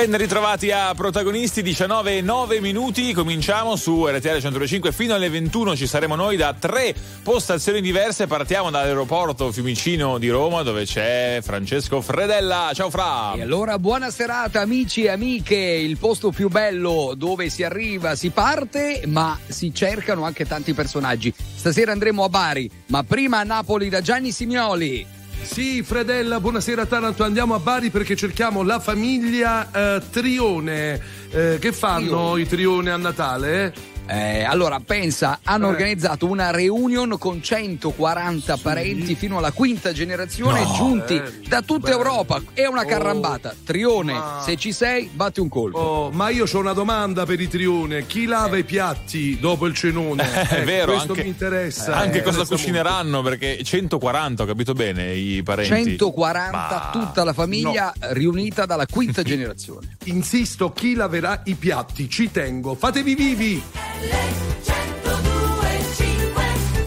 Ben ritrovati a Protagonisti, 19:09. Cominciamo su RTL 102.5 fino alle 21. Ci saremo noi da tre postazioni diverse. Partiamo dall'aeroporto Fiumicino di Roma, dove c'è Francesco Fredella. Ciao Fra. E allora buona serata amici e amiche. Il posto più bello dove si arriva, si parte, ma si cercano anche tanti personaggi. Stasera andremo a Bari, ma prima a Napoli da Gianni Simioli. Sì, Fredella, buonasera Taranto, andiamo a Bari perché cerchiamo la famiglia Trione. Che fanno i Trione a Natale? Allora, pensa, hanno organizzato una reunion con 140 parenti fino alla quinta generazione, giunti da tutta Europa. È una carrambata. Trione, se ci sei, batti un colpo. Ma io ho una domanda per i Trione. Chi lava i piatti dopo il cenone? È vero, questo anche, mi interessa. Anche cosa cucineranno, perché 140, ho capito bene, i parenti. 140, tutta la famiglia riunita dalla quinta generazione. Insisto, chi laverà i piatti? Ci tengo. Fatevi vivi! 102.5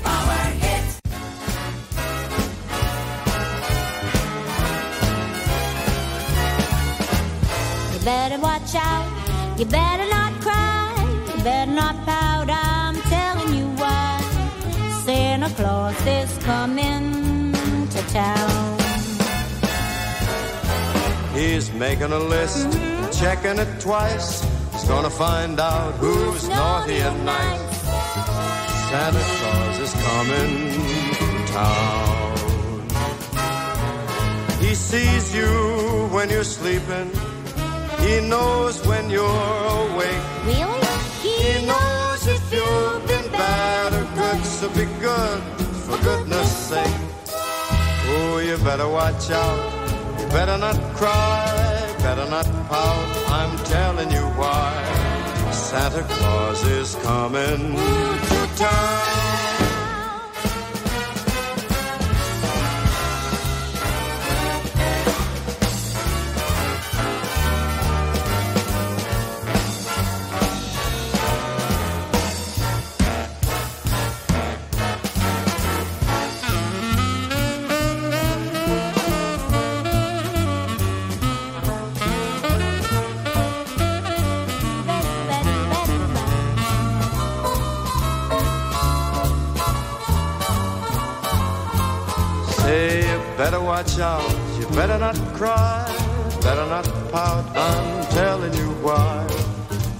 Power Hit. You better watch out, you better not cry, you better not pout, I'm telling you why. Santa Claus is coming to town. He's making a list, checking it twice. He's gonna find out who's naughty and nice. Santa Claus is coming to town. He sees you when you're sleeping. He knows when you're awake. Really? He knows if you've been bad or good. So be good, for goodness sake. Oh, you better watch out. You better not cry. Better not pout, I'm telling you why. Santa Claus is coming to town. Better watch out, you better not cry, better not pout, I'm telling you why.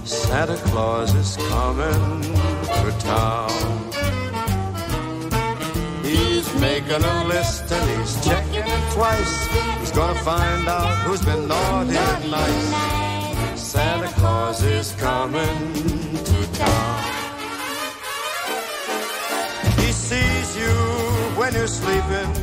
Santa Claus is coming to town. He's making a list and he's checking it twice. He's gonna find out who's been naughty and nice. Santa Claus is coming to town. He sees you when you're sleeping.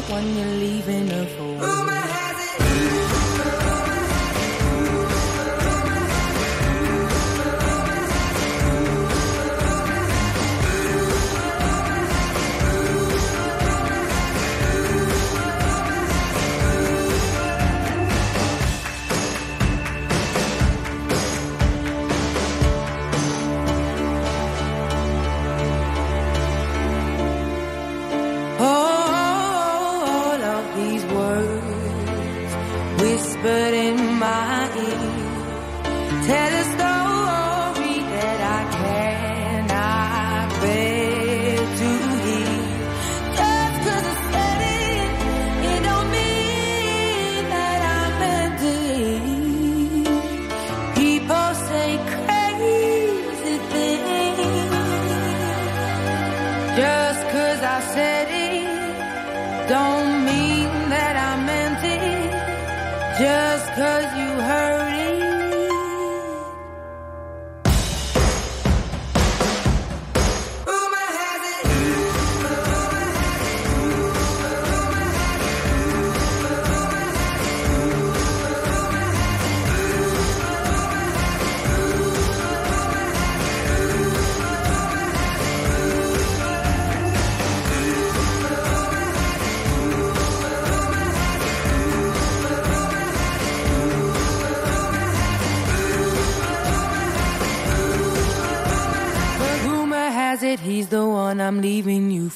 don't want you leaving her for. Rumor has it.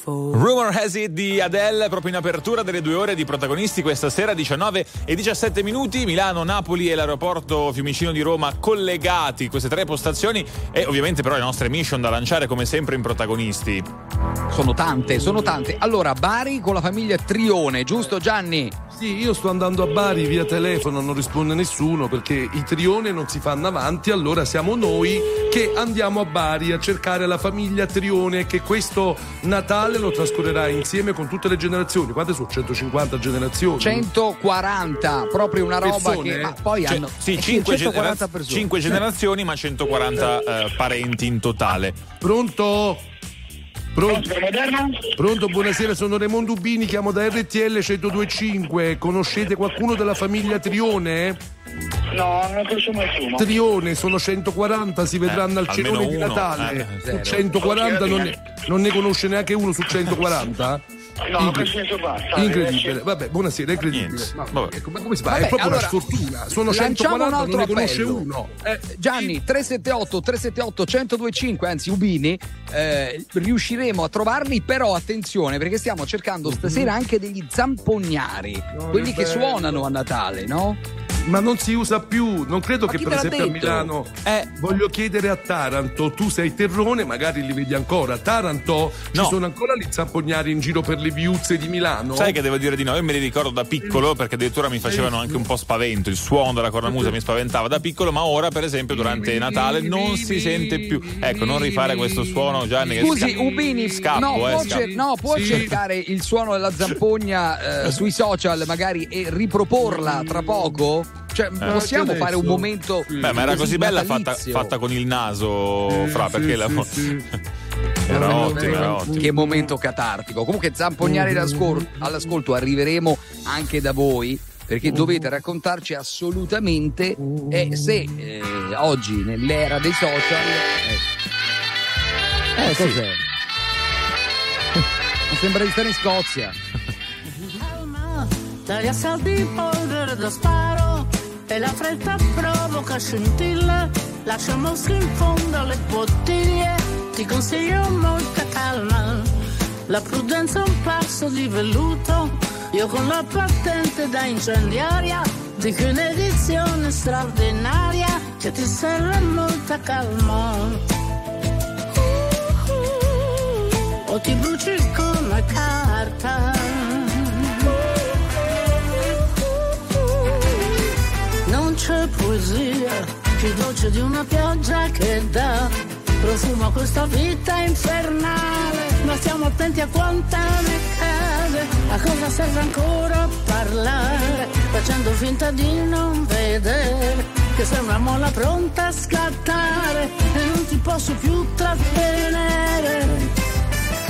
Rumor Has It di Adele, proprio in apertura delle 2 ore di protagonisti questa sera, 19:17. Milano, Napoli e l'aeroporto Fiumicino di Roma collegati, queste tre postazioni, e ovviamente però le nostre mission da lanciare come sempre in protagonisti. Sono tante. Allora, Bari con la famiglia Trione, giusto Gianni? Sì, io sto andando a Bari via telefono, non risponde nessuno perché i Trione non si fanno avanti, allora siamo noi che andiamo a Bari a cercare la famiglia Trione, che questo Natale lo trascorrerà insieme con tutte le generazioni. Quante sono? 150 generazioni? 140, proprio una roba persone, che poi hanno... Sì, 5 generazioni, ma 140 parenti in totale. Pronto, buonasera, sono Raimondo Ubini, chiamo da RTL 102.5. Conoscete qualcuno della famiglia Trione? No, non conosco nessuno. Trione, sono 140, si vedranno al cenone di Natale. 140 non ne conosce neanche uno su 140? No, incredibile. Vabbè, buonasera, incredibile. Ecco, ma come si fa? Vabbè, è proprio allora, una sfortuna. Sono 140, non ne conosce uno. Gianni, 378-378-1025, anzi Ubini, riusciremo a trovarli, però attenzione, perché stiamo cercando stasera anche degli zampognari, quelli che suonano a Natale, no? Ma non si usa più, non credo. Ma che per esempio a Milano voglio chiedere a Taranto, tu sei Terrone, magari li vedi ancora a Taranto? No. Ci sono ancora gli zampognari in giro per le viuzze di Milano? Sai che devo dire di no, io me li ricordo da piccolo perché addirittura mi facevano anche un po' spavento, il suono della cornamusa mi spaventava da piccolo, ma ora per esempio durante Natale non si sente più. Ecco, non rifare questo suono, Gianni. Scusi, Ubini, può cercare il suono della zampogna sui social magari e riproporla tra poco? Cioè, possiamo fare un momento. Ma era così bella fatta con il naso, Fra, perché la Era ottimo. Che momento catartico. Comunque zampognare all'ascolto, arriveremo anche da voi, perché dovete raccontarci assolutamente se oggi nell'era dei social cos'è? Mi sembra di stare in Scozia. Dagli assalti di polvere da sparo e la fretta provoca scintille, lascia mostri in fondo alle bottiglie, ti consiglio molta calma, la prudenza è un passo di velluto, io con la patente da incendiaria dico un'edizione straordinaria che ti serve molta calma, o ti bruci con la carta. C'è poesia più dolce di una pioggia che dà profumo a questa vita infernale, ma stiamo attenti a quanta ne cade, a cosa serve ancora parlare, facendo finta di non vedere che sei una molla pronta a scattare e non ti posso più trattenere.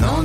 Non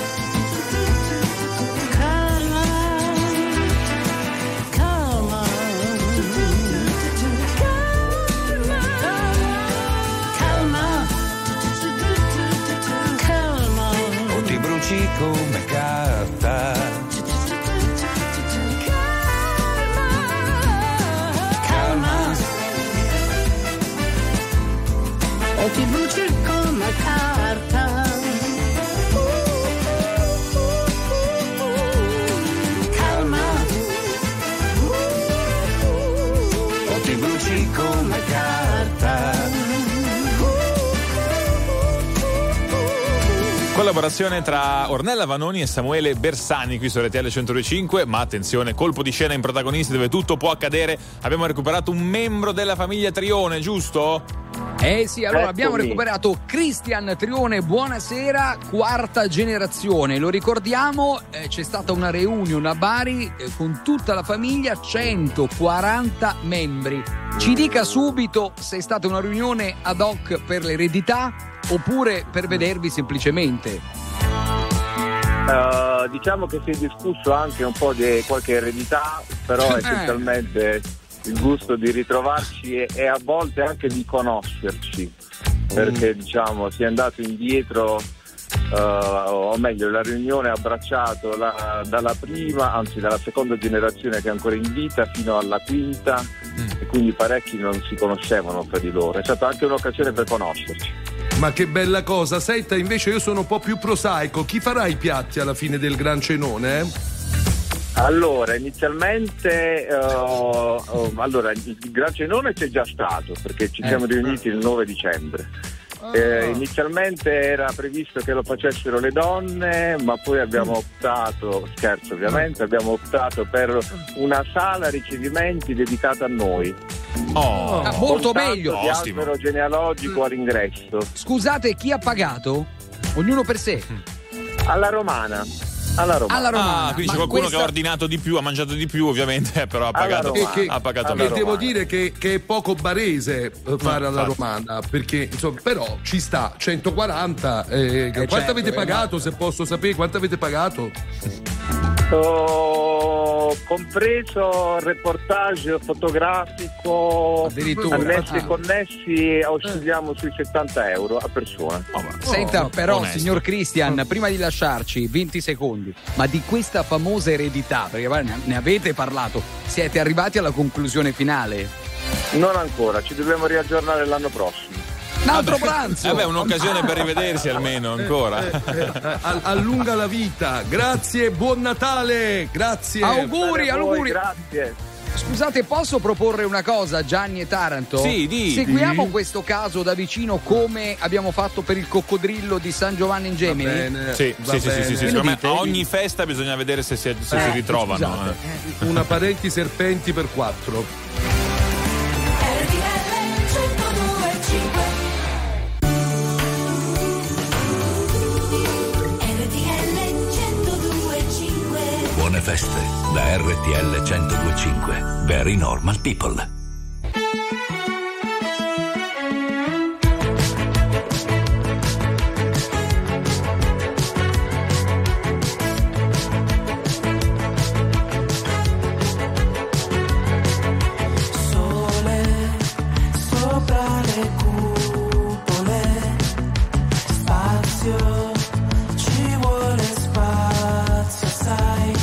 calma, calma, calma, calma, o ti bruci come carta. Calma, calma, o ti bruci come carta. Come carta. Collaborazione tra Ornella Vanoni e Samuele Bersani qui su RTL 102.5, ma attenzione, colpo di scena in Protagonisti dove tutto può accadere. Abbiamo recuperato un membro della famiglia Trione, giusto? Eh sì, allora abbiamo recuperato Cristian Trione, buonasera, quarta generazione, lo ricordiamo, c'è stata una reunion a Bari con tutta la famiglia, 140 membri. Ci dica subito se è stata una riunione ad hoc per l'eredità oppure per vedervi semplicemente. Diciamo che si è discusso anche un po' di qualche eredità, però essenzialmente il gusto di ritrovarci e a volte anche di conoscerci, perché diciamo si è andato indietro, o meglio la riunione ha abbracciato dalla prima, anzi dalla seconda generazione che è ancora in vita fino alla quinta, e quindi parecchi non si conoscevano tra di loro, è stata anche un'occasione per conoscerci. Ma che bella cosa. Senta, invece io sono un po' più prosaico, chi farà i piatti alla fine del gran cenone? Allora, inizialmente allora, il gran cenone c'è già stato, perché ci siamo riuniti il 9 dicembre. Inizialmente era previsto che lo facessero le donne, ma poi abbiamo optato, scherzo ovviamente, abbiamo optato per una sala ricevimenti dedicata a noi. Molto meglio. Di albero genealogico all'ingresso. Scusate, chi ha pagato? Ognuno per sé. Alla romana. Alla romana. Ah, quindi c'è qualcuno che ha ordinato di più, ha mangiato di più ovviamente, però ha pagato meno. Devo dire che è poco barese fare alla romana, perché insomma, però ci sta, 140. Quanto avete pagato, se posso sapere quanto avete pagato? Compreso reportage fotografico, annessi e connessi, oscilliamo sui €70 a persona. Senta, però onesto. Signor Cristian, prima di lasciarci 20 secondi, ma di questa famosa eredità, perché ne avete parlato, siete arrivati alla conclusione finale? Non ancora, ci dobbiamo riaggiornare l'anno prossimo. Un altro pranzo! Vabbè, un'occasione per rivedersi almeno ancora. Allunga la vita. Grazie, buon Natale! Grazie. Auguri. Grazie. Scusate, posso proporre una cosa, Gianni e Taranto? Sì, seguiamo questo caso da vicino come abbiamo fatto per il coccodrillo di San Giovanni in Gemini. Sì, secondo me a ogni festa bisogna vedere se si ritrovano. Scusate. Una parenti serpenti per 4. Feste da RTL 102.5. Very Normal People. Sole sopra le cupole, spazio, ci vuole spazio, sai.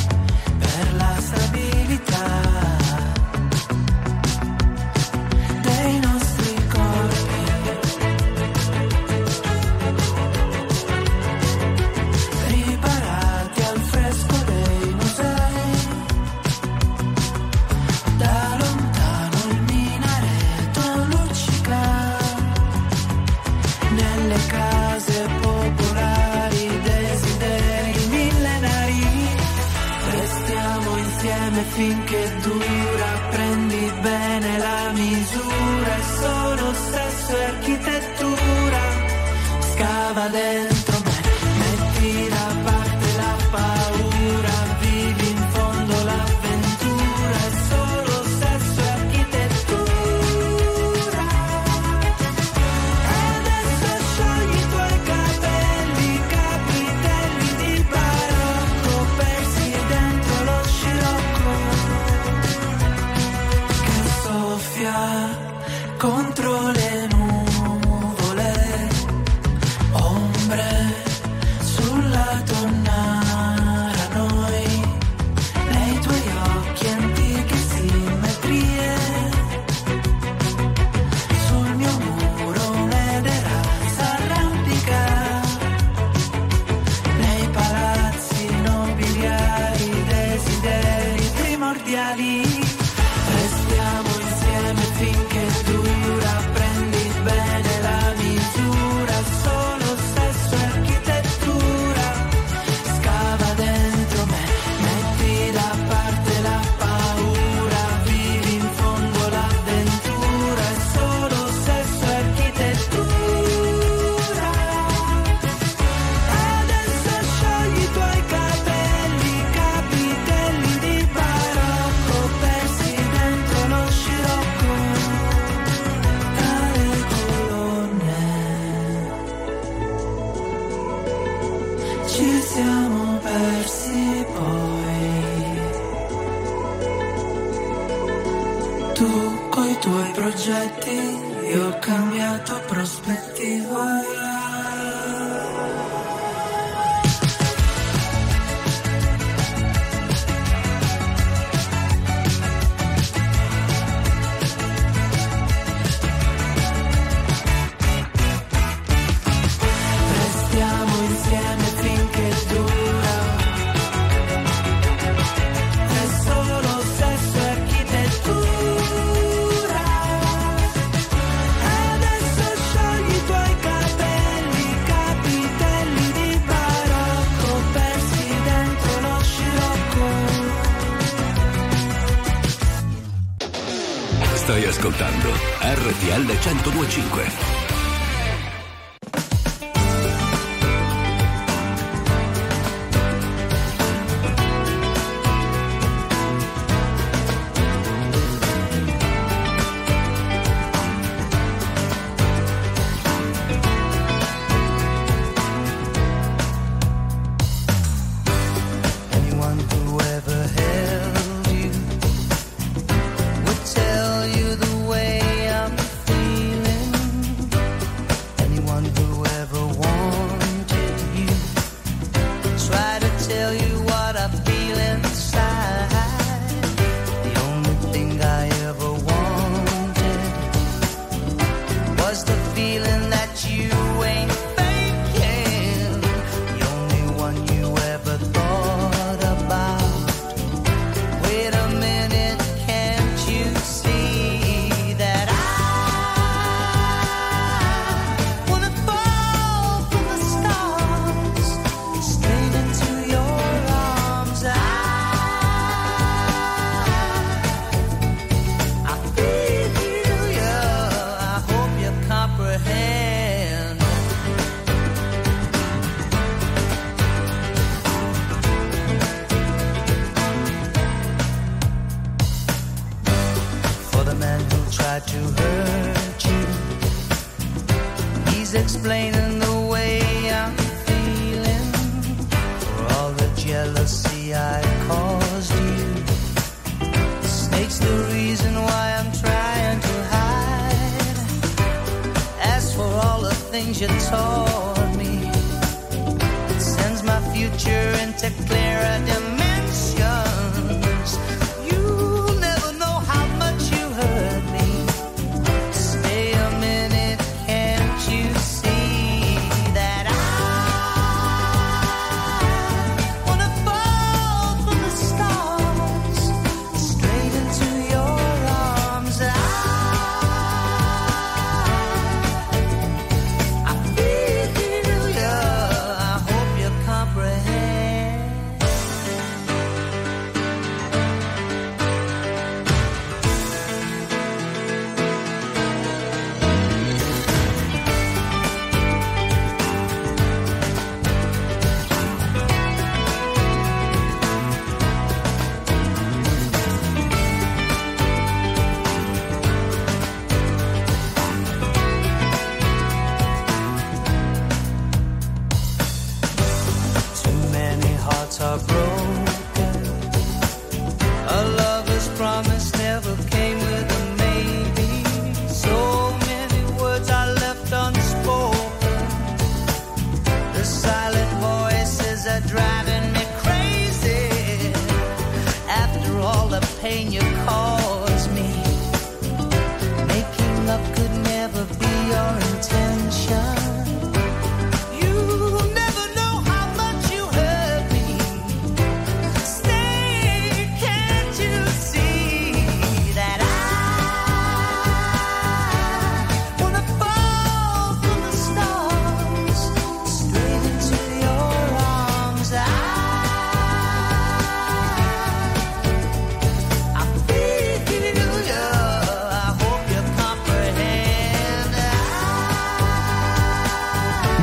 finché dura, prendi bene la misura, è solo sesso e architettura, scava dentro bene, metti da parte la paura, vivi in fondo l'avventura, è solo sesso e architettura, adesso sciogli i tuoi capelli, capitelli di barocco, persi dentro lo scirocco, che soffia contro le nuvole, ombre sulla donna a noi, nei tuoi occhi antiche simmetrie, sul mio muro un'edera s'arrampica, nei palazzi nobiliari desideri primordiali, restiamo insieme finché dura, prendi bene la misura, solo sesso e architettura, scava dentro me, metti da parte la paura, vivi in fondo l'avventura, è solo sesso e architettura, adesso sciogli i tuoi capelli, capitelli di barocco, persi dentro lo scirocco, tra le colonne ci siamo persi, poi tu coi tuoi progetti, io ho cambiato prospettiva. Restiamo insieme finché dura, è solo sesso e architettura, adesso sciogli i tuoi capelli, capitelli di barocco, persi dentro lo scirocco. Stai ascoltando RTL 102.5.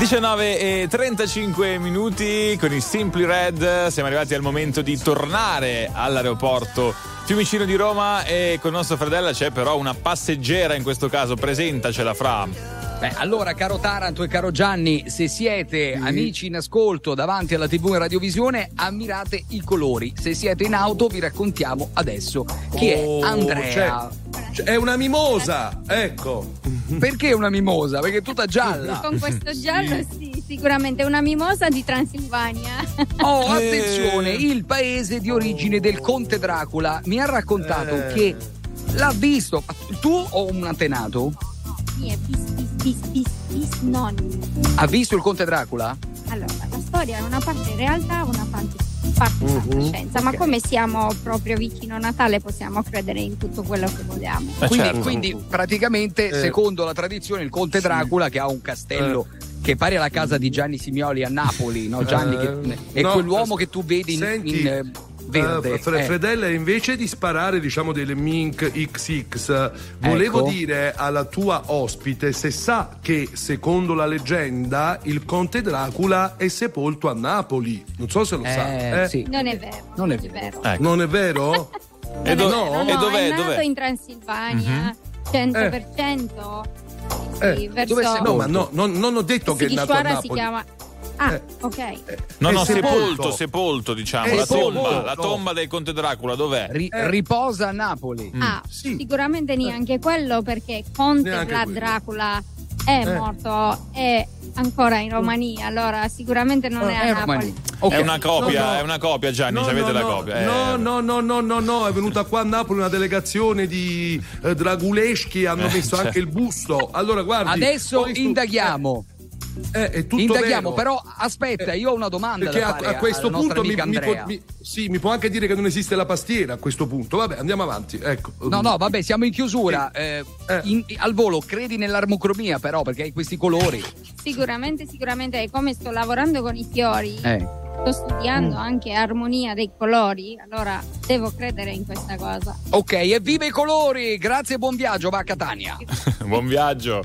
19:35 con i Simply Red siamo arrivati al momento di tornare all'aeroporto Fiumicino di Roma e con il nostro Fredella c'è però una passeggera in questo caso, presentacela Fra. Beh, allora, caro Taranto e caro Gianni, se siete amici in ascolto davanti alla TV e radiovisione, ammirate i colori. Se siete in auto, vi raccontiamo adesso chi è Andrea. È una mimosa, ecco. Perché una mimosa? Perché è tutta gialla. Con questo giallo, sì, sicuramente è una mimosa di Transilvania. Oh, attenzione, il paese di origine del Conte Dracula. Mi ha raccontato che l'ha visto. Tu o un antenato? Sì, è non. Ha visto il Conte Dracula? Allora, la storia è una parte realtà, una parte fantascienza, ma okay, come siamo proprio vicino Natale possiamo credere in tutto quello che vogliamo. Quindi praticamente, secondo la tradizione, il Conte Dracula, che ha un castello che pari alla casa di Gianni Simioli a Napoli, no? Gianni è quell'uomo che tu vedi in verde. Fredella, invece di sparare delle mink XX, volevo dire alla tua ospite se sa che secondo la leggenda il Conte Dracula è sepolto a Napoli. Non so se lo sa. Sì. Non è vero. Ecco. Non è vero? Dov'è? È nato in Transilvania, 100%. Sì, verso... non ho detto che è nato a Napoli. Si chiama... sepolto diciamo, la tomba del Conte Dracula dov'è? Riposa a Napoli. Sicuramente neanche quello, perché Conte Dracula è morto, è ancora in Romania, allora sicuramente non è a Napoli. Okay. È una copia Gianni, avete la copia. No, è venuta qua a Napoli una delegazione di draguleschi, hanno messo anche il busto. Allora guardi, adesso indaghiamo. Indaghiamo, vero. Però aspetta, io ho una domanda da fare a questo punto. Mi può anche dire che non esiste la pastiera a questo punto. Vabbè, andiamo avanti, ecco. Vabbè, siamo in chiusura. Al volo, credi nell'armocromia però, perché hai questi colori? Sicuramente, e come sto lavorando con i fiori, sto studiando anche armonia dei colori, allora devo credere in questa cosa. Ok, evviva i colori, grazie e buon viaggio, va a Catania. Buon viaggio.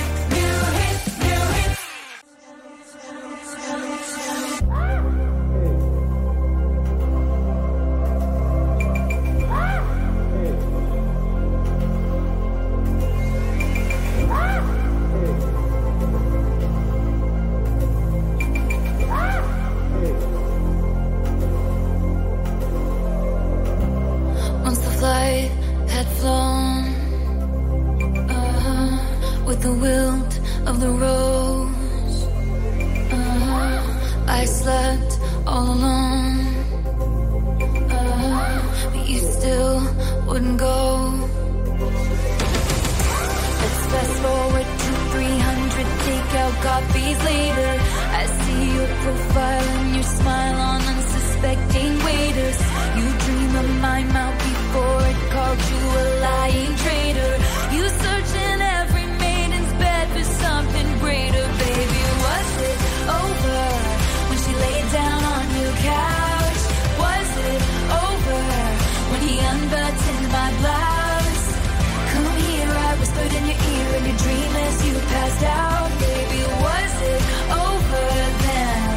Passed out, baby, was it over then?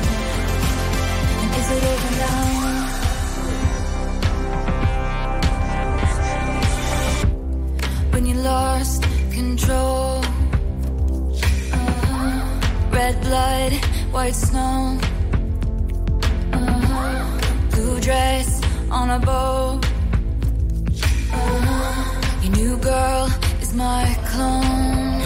blood, white snow, blue dress on a bow, your new girl is my clone. Did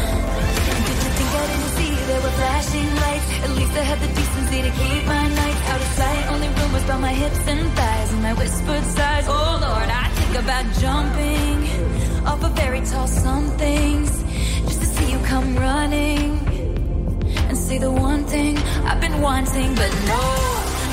you think I didn't see there were flashing lights? At least I had the decency to keep my night out of sight. Only rumors about my hips and thighs and my whispered sighs. Oh Lord, I think about jumping off a very tall somethings just to see you come running. Say the one thing I've been wanting, but no.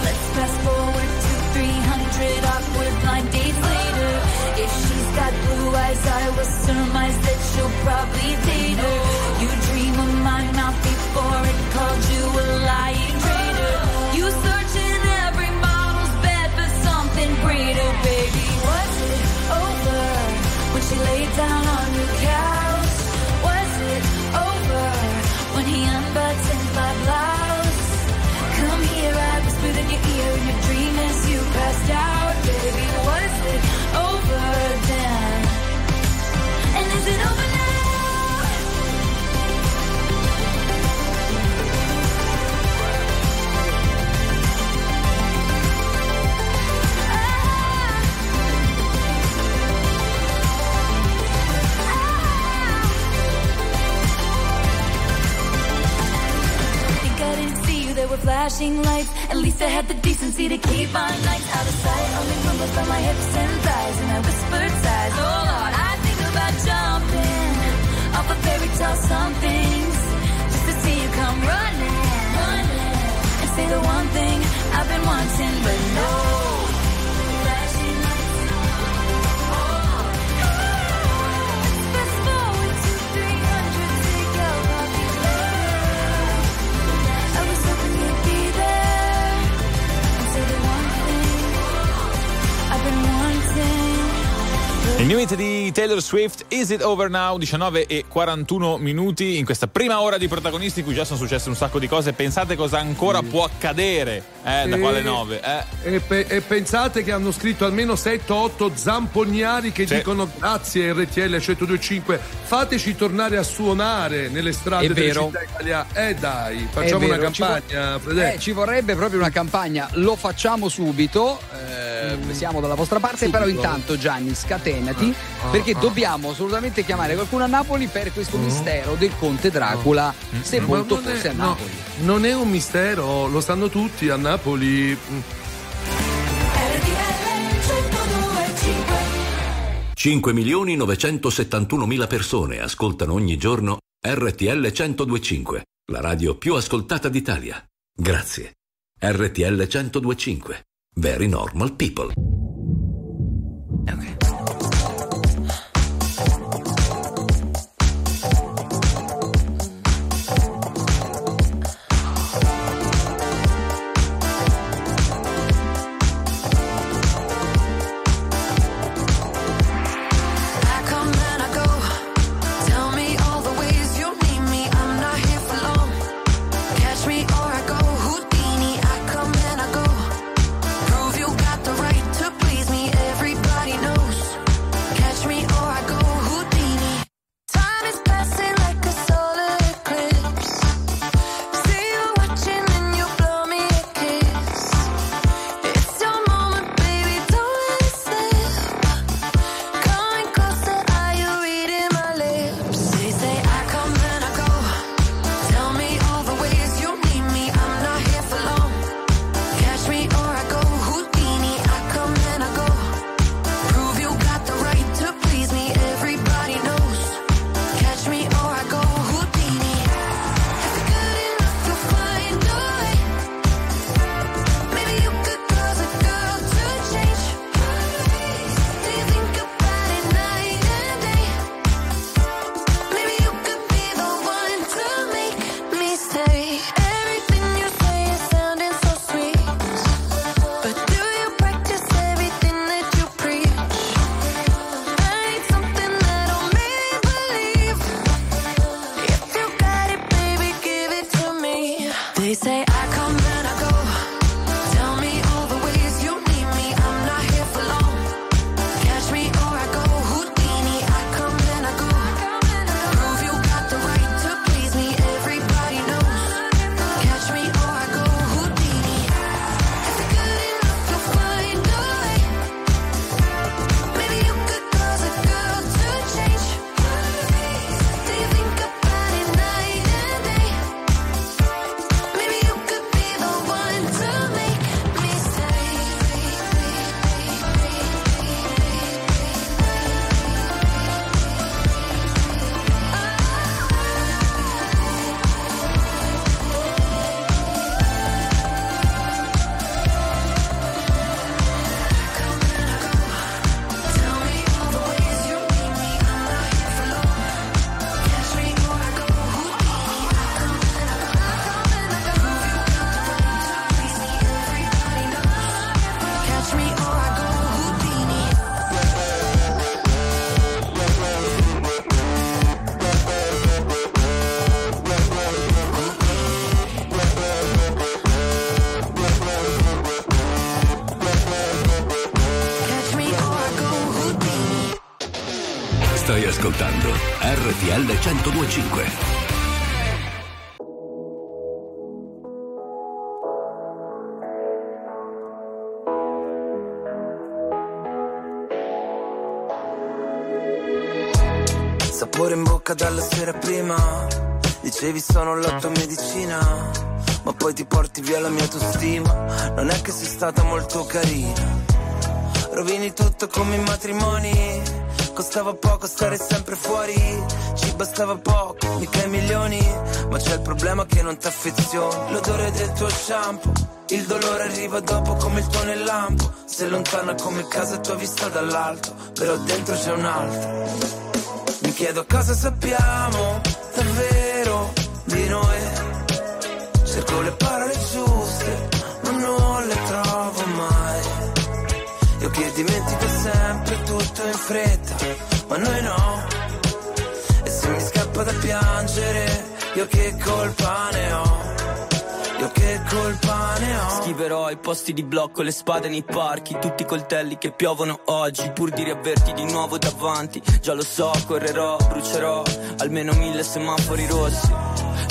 Let's fast forward to 300 awkward blind dates later. If she's got blue eyes, I will surmise that she'll probably date her. You dream of my mouth before it called you a lying traitor. You search in every model's bed for something greater, baby. Was it over when she laid down on your couch? Was it over when he unbuttoned my blouse? Come here, I whispered in your ear in your dream as you passed out. Baby, was it over then? And is it over now? Flashing lights, at least I had the decency to keep my nights out of sight. Only rumbles by my hips and thighs, and I whispered sighs. Oh Lord, I think about jumping off a fairy tale somethings just to see you come running, and say the one thing I've been wanting, but no. Il new hit di Taylor Swift, Is It Over Now, 19:41 in questa prima ora di protagonisti in cui già sono successe un sacco di cose. Pensate cosa ancora può accadere da quale 9. E pensate che hanno scritto almeno 7-8 zampognari che dicono grazie RTL 102.5, fateci tornare a suonare nelle strade delle città italiane. Dai, facciamo una campagna. Ci vorrebbe proprio una campagna, lo facciamo subito, siamo dalla vostra parte, subito. Però intanto Gianni scatena perché dobbiamo assolutamente chiamare qualcuno a Napoli per questo mistero del Conte Dracula sepolto forse a Napoli. No, non è un mistero, lo sanno tutti a Napoli. RTL 5.971.000 persone ascoltano ogni giorno RTL 102.5, la radio più ascoltata d'Italia. Grazie. RTL 102.5, Very Normal People. Okay. Nobody knows. ascoltando RTL 102.5. Sapore in bocca dalla sera prima, dicevi sono la tua medicina, ma poi ti porti via la mia autostima. Non è che sei stata molto carina, rovini tutto come i matrimoni. Costava poco stare sempre fuori, ci bastava poco, mica i milioni. Ma c'è il problema che non t'affezioni, l'odore del tuo shampoo, il dolore arriva dopo come il tuo nel lampo. Sei lontana come casa tua vista dall'alto, però dentro c'è un altro. Mi chiedo cosa sappiamo davvero di noi, cerco le parole giuste ma non le trovo mai. Io che dimentico sempre tutto in fretta, ma noi no. E se mi scappa da piangere, io che colpa ne ho, io che colpa ne ho. Scriverò i posti di blocco, le spade nei parchi, tutti i coltelli che piovono oggi, pur di riaverti di nuovo davanti. Già lo so, correrò, brucerò almeno 1000 semafori rossi,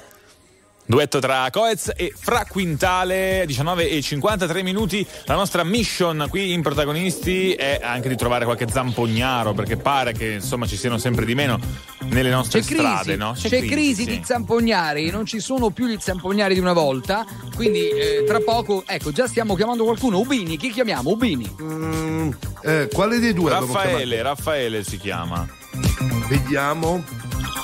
Duetto tra Coez e Fra Quintale, 19:53. La nostra mission qui in Protagonisti è anche di trovare qualche zampognaro, perché pare che insomma ci siano sempre di meno nelle nostre strade, no? C'è crisi di zampognari, non ci sono più gli zampognari di una volta, quindi tra poco, ecco, già stiamo chiamando qualcuno. Ubini, chi chiamiamo? Ubini? Quale dei due? Raffaele si chiama. Vediamo.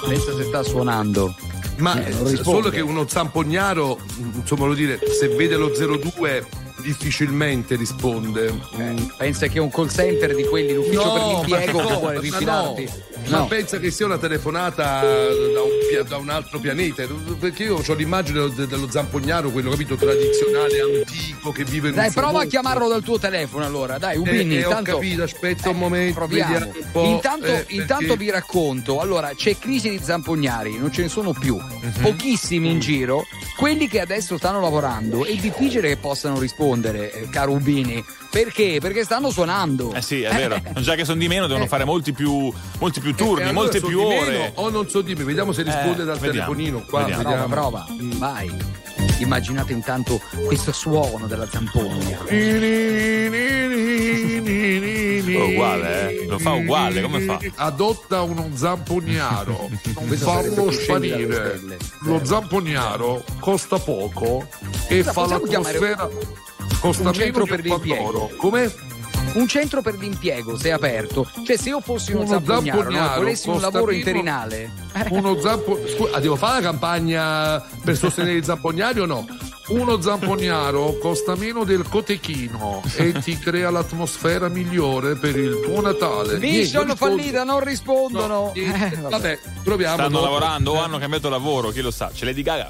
Pensa se sta suonando. Ma solo che uno zampognaro, insomma, voglio dire, se vede lo 02 difficilmente risponde. Pensa che è un call center di quelli, l'ufficio no, per l'impiego, che vuole rifilarti. No. Ma pensa che sia una telefonata da un altro pianeta, perché io ho l'immagine dello zampognaro, quello, capito, tradizionale, antico, che vive in un prova mondo. A chiamarlo dal tuo telefono, allora, dai, Ubini, intanto. Ho capito, aspetta un momento, proviamo un po'. Intanto vi racconto. Allora, c'è crisi di zampognari, non ce ne sono più, pochissimi in giro. Quelli che adesso stanno lavorando è difficile che possano rispondere, caro Ubini. Perché? Perché stanno suonando. Eh sì, è vero. Già che sono di meno, devono fare molti più turni, allora molte più ore. O non so di me, vediamo se risponde dal telefonino. Qua vediamo. Prova. Vai. Immaginate intanto questo suono della zampogna. Uguale, lo fa uguale, come fa? Adotta uno zampognaro, non farlo sparire. Lo zampognaro costa poco e fa la atmosfera. Costa un centro per l'impiego. Come? Un centro per l'impiego, se è aperto. Cioè, se io fossi uno zampognaro, volessi un lavoro interinale. Uno zampognaro. Devo fare la campagna per sostenere i zampognari o no? Uno zampognaro costa meno del cotechino e ti crea l'atmosfera migliore per il tuo Natale. Mission fallita, non rispondono. No, vabbè, proviamo. Stanno lavorando o hanno cambiato lavoro, chi lo sa? C'è Lady Gaga.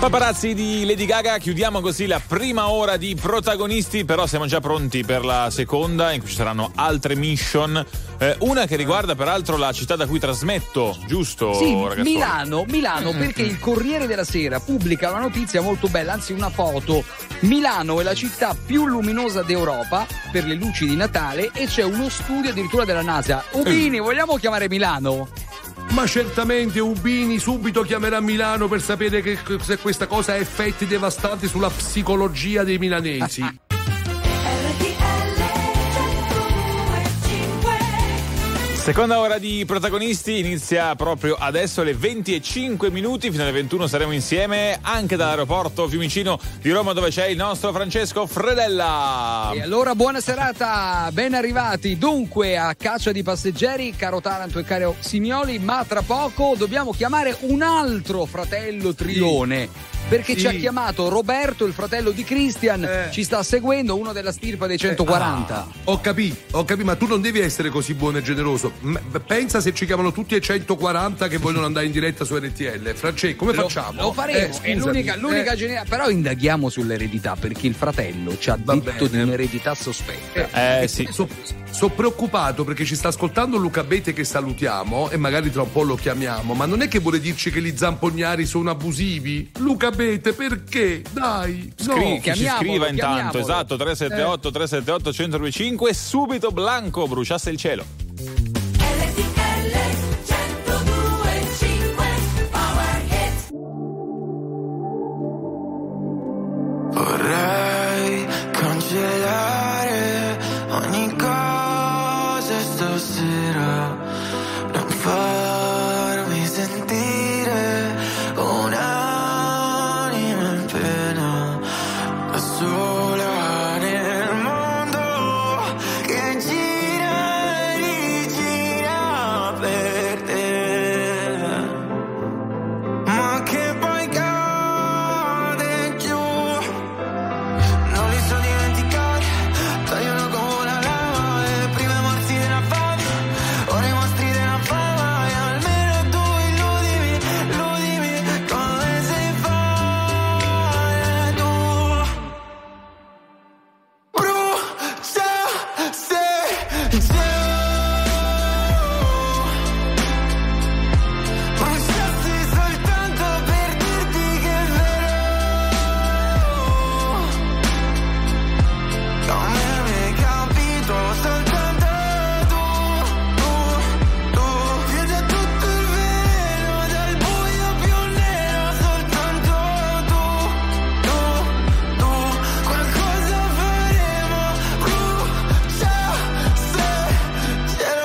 Paparazzi di Lady Gaga, chiudiamo così la prima ora di protagonisti, però siamo già pronti per la seconda in cui ci saranno altre mission, una che riguarda peraltro la città da cui trasmetto, giusto? Sì, ragazzi? Milano, perché il Corriere della Sera pubblica una notizia molto bella, anzi una foto. Milano è la città più luminosa d'Europa per le luci di Natale e c'è uno studio addirittura della NASA. Ubini, vogliamo chiamare Milano? Ma certamente Ubini subito chiamerà Milano per sapere se questa cosa ha effetti devastanti sulla psicologia dei milanesi. Seconda ora di protagonisti inizia proprio adesso alle 20:05, fino alle 21 saremo insieme anche dall'aeroporto Fiumicino di Roma, dove c'è il nostro Francesco Fredella. E allora buona serata, ben arrivati. Dunque, a caccia di passeggeri, caro Taranto e caro Simioli, ma tra poco dobbiamo chiamare un altro fratello Trione. Perché sì, ci ha chiamato Roberto, il fratello di Cristian, ci sta seguendo, uno della stirpa dei 140. Ho capito, ma tu non devi essere così buono e generoso. Pensa se ci chiamano tutti e 140 che vogliono andare in diretta su RTL. Francesco, come facciamo? Lo faremo, è l'unica generalità. Però indaghiamo sull'eredità, perché il fratello ci ha detto di un'eredità sospetta. Sì. Sono preoccupato perché ci sta ascoltando Luca Abete, che salutiamo, e magari tra un po' lo chiamiamo, ma non è che vuole dirci che gli zampognari sono abusivi? Luca Abete, perché? Dai, scriva intanto, esatto, 378-378-125, subito Blanco bruciasse il cielo. Vorrei cancellare ogni cosa stasera, non farmi sentire un'anima in pena, da sola nel mondo che gira e rigira per te, ma che poi cade giù, non li so dimenticare, tagliano come la lava le prime morti della fame, ora i mostri della fama, e almeno tu illudimi come sei fare tu, brucia se c'è. Bruciassi soltanto per dirti che è vero, come mi hai capito soltanto tu, dietro tutto il velo del buio più nero, soltanto tu, qualcosa faremo, brucia se c'è.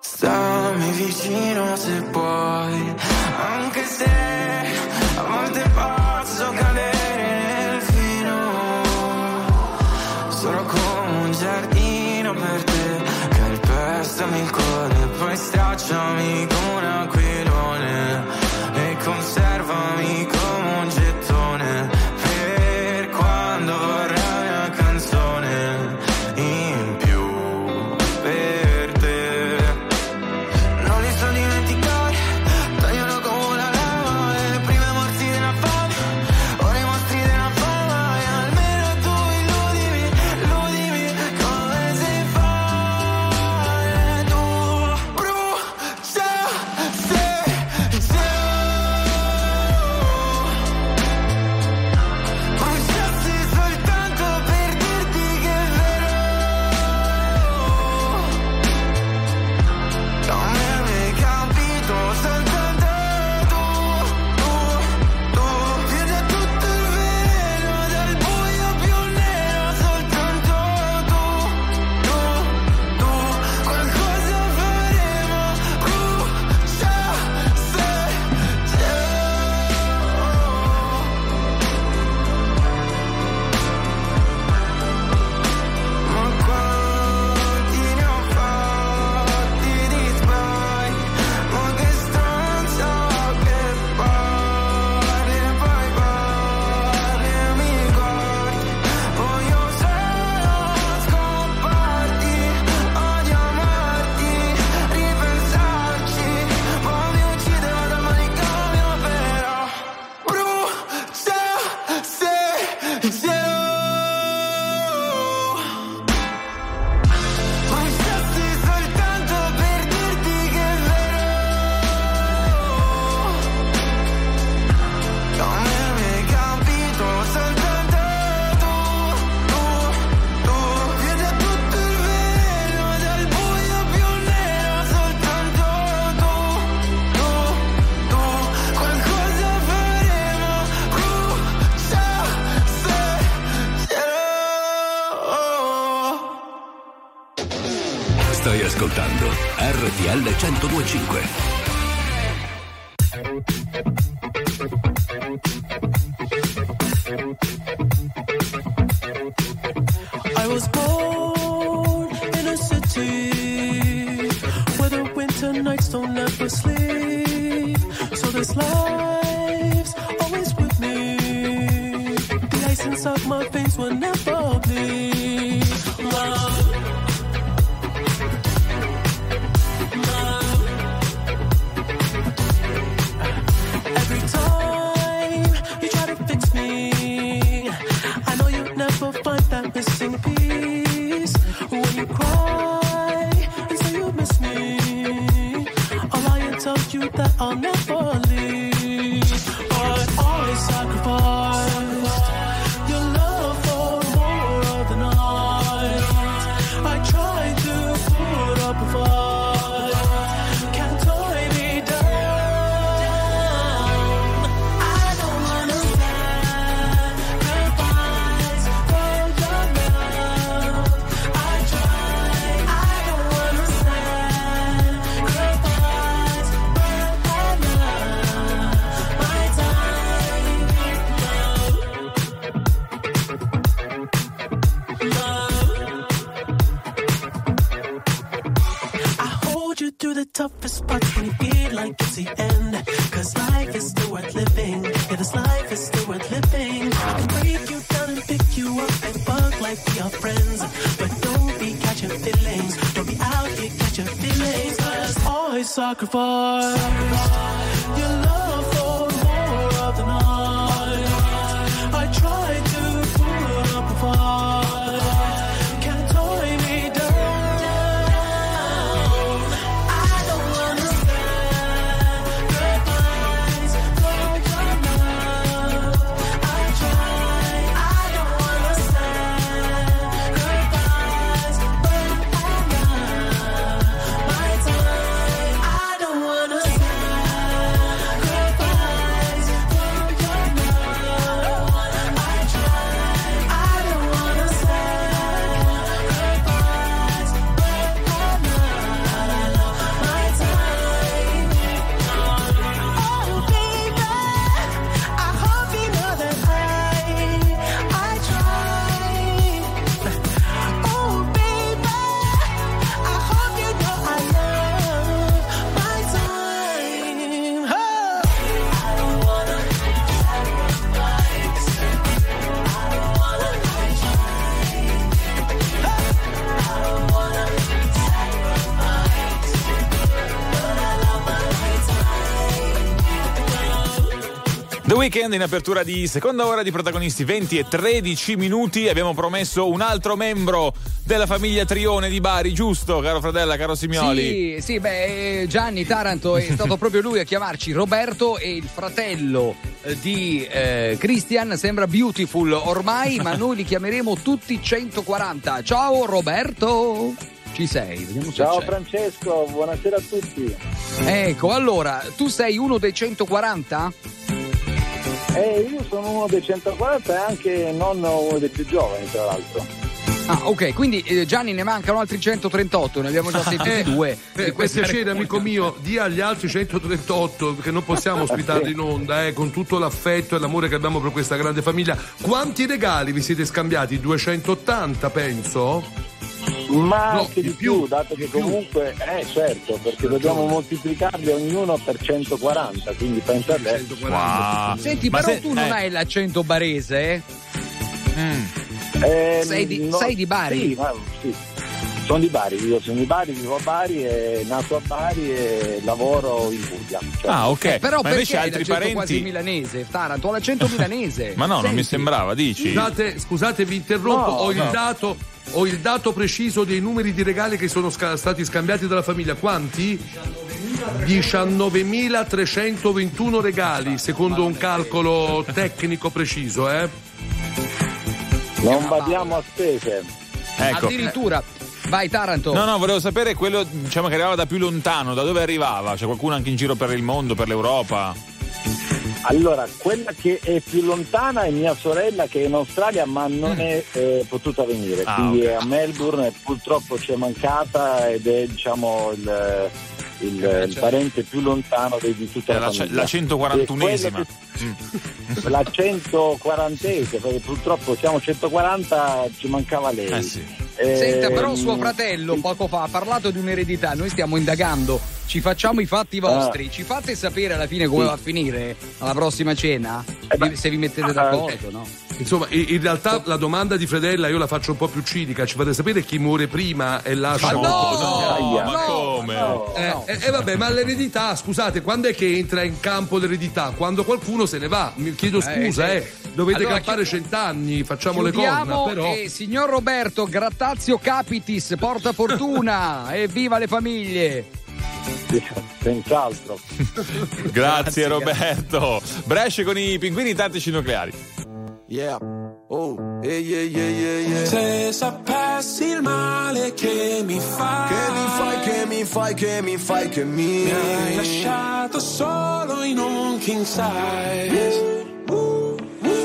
Stammi vicino se puoi, anche se a volte posso cadere nel filo, solo come un giardino per te, calpestami il cuore, poi stracciami come un aquilone e conservami come un gettone, per quando vorrai una canzone in più per te. Non li so dimenticare, tagliano come la lava le prime morti della fame, ora i mostri della fama, e almeno tu illudimi come sei fare tu, brucia se c'è. ascoltando RTL 102.5. Weekend in apertura di seconda ora di Protagonisti, 20 e 13 minuti. Abbiamo promesso un altro membro della famiglia Trione di Bari, giusto, caro Fredella, caro Simioli? Sì, sì, beh, Gianni Taranto è stato proprio lui a chiamarci. Roberto e il fratello di Cristian, sembra Beautiful ormai, ma noi li chiameremo tutti 140. Ciao Roberto! Ci sei? Vediamo se Ciao c'è. Francesco, buonasera a tutti. Ecco, allora, tu sei uno dei 140? Io sono uno dei 140 e anche non uno dei più giovani, tra l'altro. Ah, ok, quindi Gianni ne mancano altri 138, ne abbiamo già sentiti due. Per questa cena, amico mio, dia agli altri 138, perché non possiamo ospitarli in onda, con tutto l'affetto e l'amore che abbiamo per questa grande famiglia. Quanti regali vi siete scambiati? 280, penso? Ma no, anche di più, dato che comunque certo, perché dobbiamo moltiplicarli ognuno per 140, quindi pensa a te. Wow. Senti, ma però se, tu non hai l'accento barese? Sei di Bari? Sì, sì. Sono di Bari, io sono di Bari, vivo a Bari, nato a Bari e lavoro in Puglia. Cioè. Ah, ok. Però ma perché hai l'accento quasi milanese? Taranto ha l'accento milanese. Ma no, senti, non mi sembrava, dici? Scusate, vi interrompo, ho il dato preciso dei numeri di regali che sono stati scambiati dalla famiglia. Quanti? 19.321 regali, secondo un calcolo tecnico preciso, Non badiamo a spese. Ecco. Addirittura. Vai Taranto. No, volevo sapere quello, diciamo, che arrivava da più lontano, da dove arrivava? C'è qualcuno anche in giro per il mondo, per l'Europa? Allora, quella che è più lontana è mia sorella, che è in Australia, ma non è potuta venire, quindi è a Melbourne, purtroppo ci è mancata, ed è, diciamo, il parente più lontano di tutta la famiglia. La 141esima. La 140esima, perché purtroppo siamo 140, ci mancava lei. Sì. Senta, però suo fratello poco fa ha parlato di un'eredità, noi stiamo indagando, ci facciamo i fatti vostri, ci fate sapere alla fine come va a finire alla prossima cena, se vi mettete d'accordo, no? Insomma, in realtà la domanda di Fredella io la faccio un po' più cinica, ci fate sapere chi muore prima e lascia... vabbè, ma l'eredità, scusate, quando è che entra in campo l'eredità? Quando qualcuno se ne va, mi chiedo scusa, dovete campare 100 anni, facciamo le corna, però... Signor Roberto, Grattazio Capitis, porta fortuna, evviva le famiglie! Senz'altro. Grazie Roberto. Brescia con i Pinguini Tattici Nucleari. Yeah. Oh. Yeah. Se sapessi il male che mi fai, che mi hai lasciato solo in un king size.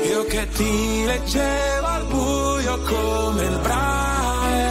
Io che ti leggevo al buio come il Braille,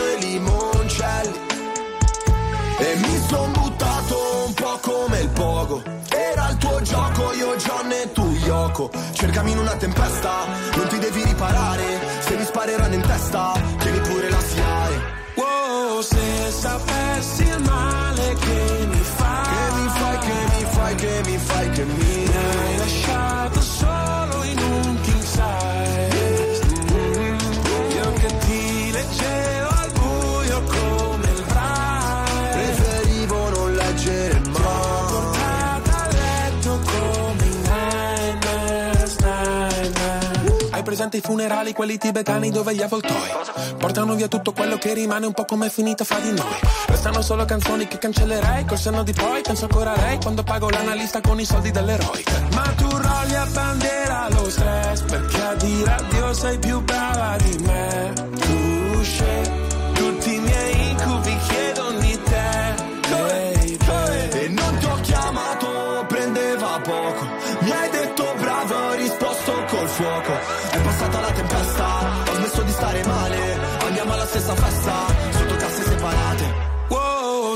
i limoncelli. E mi son buttato un po' come il pogo. Era il tuo gioco, io John e tu Yoko. Cercami in una tempesta, non ti devi riparare. Se mi spareranno in testa, tieni pure la fiare. Wow, se sapessi il male che mi fai, che mi fai mi hai lasciato solo in un king size. Io che ti leggevo al buio come il Braille, preferivo non leggere mai. Presente i funerali, quelli tibetani dove gli avvoltoi portano via tutto quello che rimane, un po' come è finita fra di noi. Restano solo canzoni che cancellerei col senno di poi. Penso ancora a lei quando pago l'analista con i soldi dell'eroe. Ma tu rolli a bandiera lo stress, perché a dire addio sei più brava di me. Tu scegli tutti i miei incubi, chiedono di te, baby. E non ti ho chiamato, prendeva poco. Mi hai detto bravo, ho risposto col fuoco. La tempesta, ho smesso di stare male, andiamo alla stessa festa, sotto casse separate. Wow,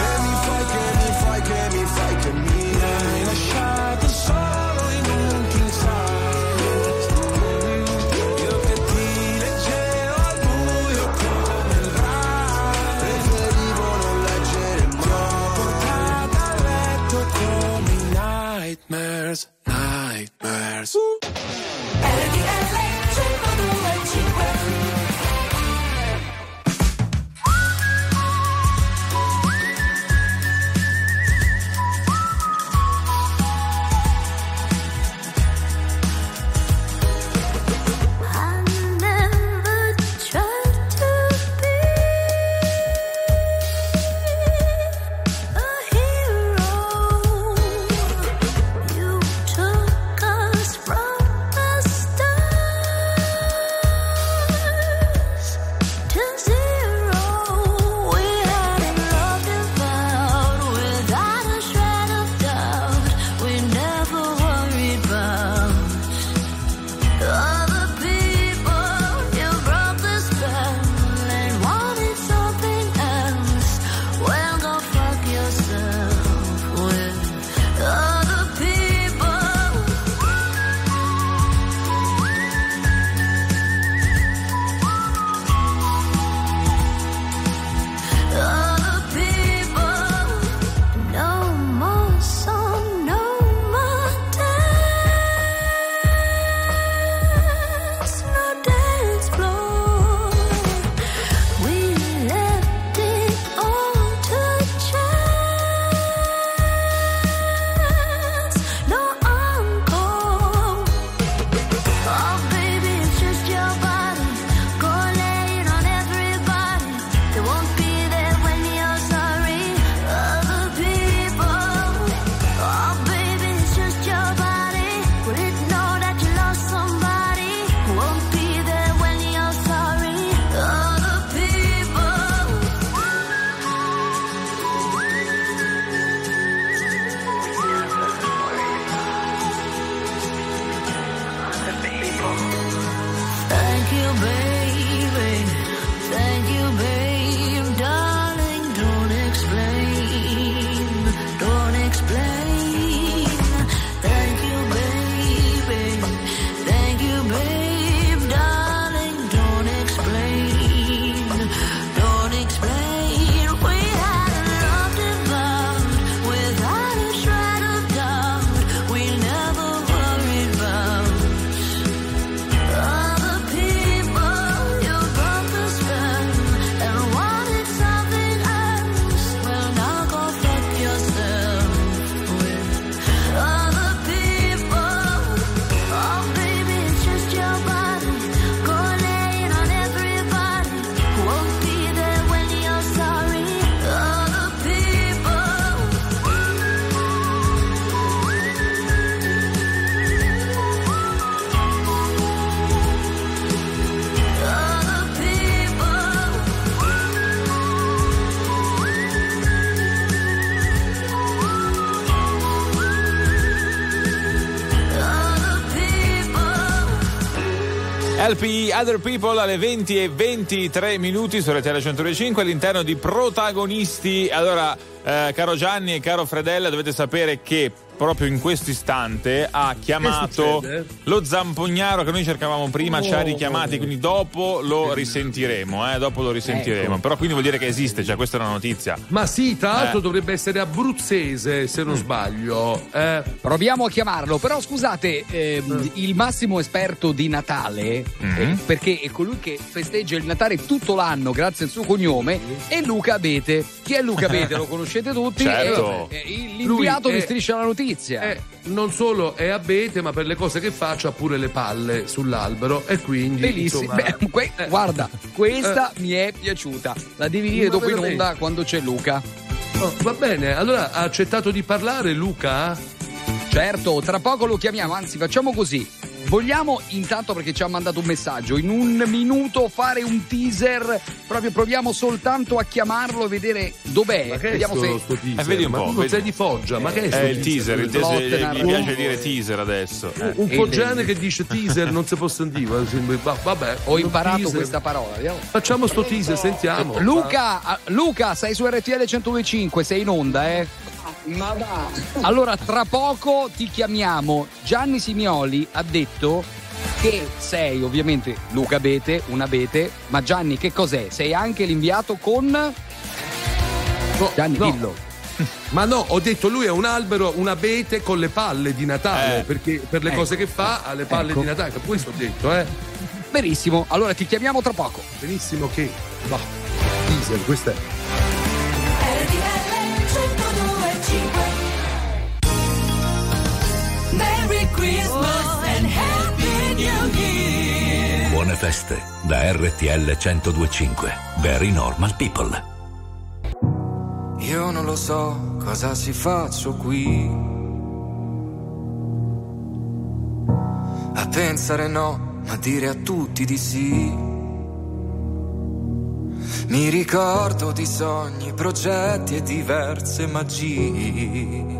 nightmares. LP Other People alle 20:23 sulle Tele 105 all'interno di Protagonisti. Allora, caro Gianni e caro Fredella, dovete sapere che proprio in questo istante ha chiamato lo Zampognaro che noi cercavamo prima, ci ha richiamati, quindi dopo lo risentiremo, ecco. Però quindi vuol dire che esiste, cioè questa è una notizia. Ma sì, tra l'altro dovrebbe essere abruzzese, se non sbaglio. Proviamo a chiamarlo, però scusate, il massimo esperto di Natale, perché è colui che festeggia il Natale tutto l'anno grazie al suo cognome, è Luca Abete. Chi è Luca Abete? Lo conoscete tutti. Certo. È l'inviato di Striscia la notizia. Non solo è abete, ma per le cose che faccio ha pure le palle sull'albero, e quindi bellissimo. Insomma... guarda, questa mi è piaciuta, la devi dire dopo in onda quando c'è Luca. Oh, va bene, allora ha accettato di parlare Luca? Certo, tra poco lo chiamiamo, anzi facciamo così. Vogliamo intanto, perché ci ha mandato un messaggio, in un minuto fare un teaser, proprio proviamo soltanto a chiamarlo e vedere dov'è. Ma che vediamo se vedi un po', sei di Foggia, ma che è il teaser? Mi piace dire teaser adesso. Un foggiano che dice teaser non si può sentire. Vabbè, ho imparato questa parola. Vediamo. Facciamo sto teaser, sentiamo. Luca, sei su RTL 102.5, sei in onda, Ma va. Allora, tra poco ti chiamiamo. Gianni Simioli ha detto che sei ovviamente Luca Abete, un abete, ma Gianni che cos'è? Sei anche l'inviato con... Gianni, dillo. Ma no, ho detto lui è un albero, un abete con le palle di Natale, perché per le cose che fa ha le palle di Natale, per questo ho detto, Benissimo, allora ti chiamiamo tra poco. Benissimo che... Diesel, questa è... Merry Christmas and Happy New Year. Buone feste da RTL 102.5. Very Normal People. Io non lo so cosa si faccio qui, a pensare no, ma dire a tutti di sì. Mi ricordo di sogni, progetti e diverse magie.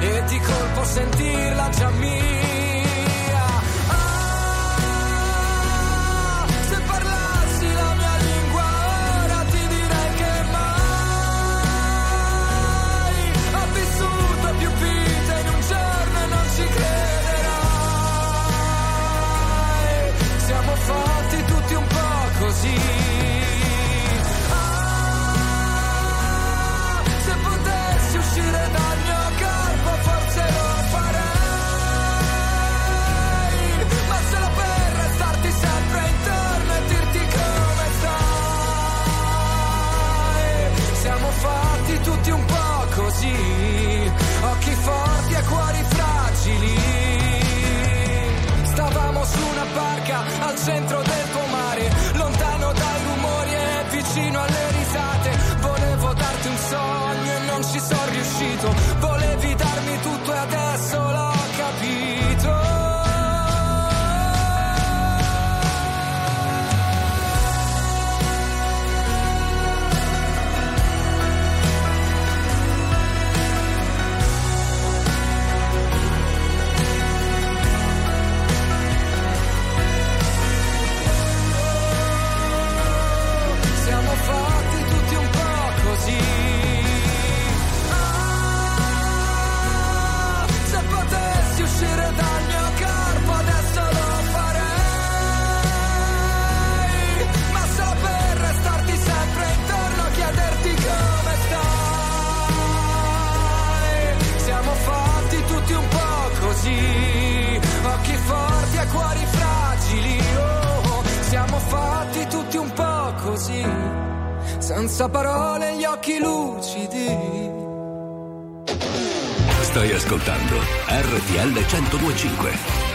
e di colpo sentirla già mia. Ah, se parlassi la mia lingua ora ti direi che mai ho vissuto più vita in un giorno e non ci crederai. Siamo fatti tutti un po' così. Tutti un po' così, occhi forti e cuori fragili. Stavamo su una barca al centro del comare, lontano dai rumori e vicino alle risate. Volevo darti un sogno e non ci sono riuscito, volevi darmi tutto e adesso l'ho capito. senza parole, gli occhi lucidi. Stai ascoltando RTL 102.5.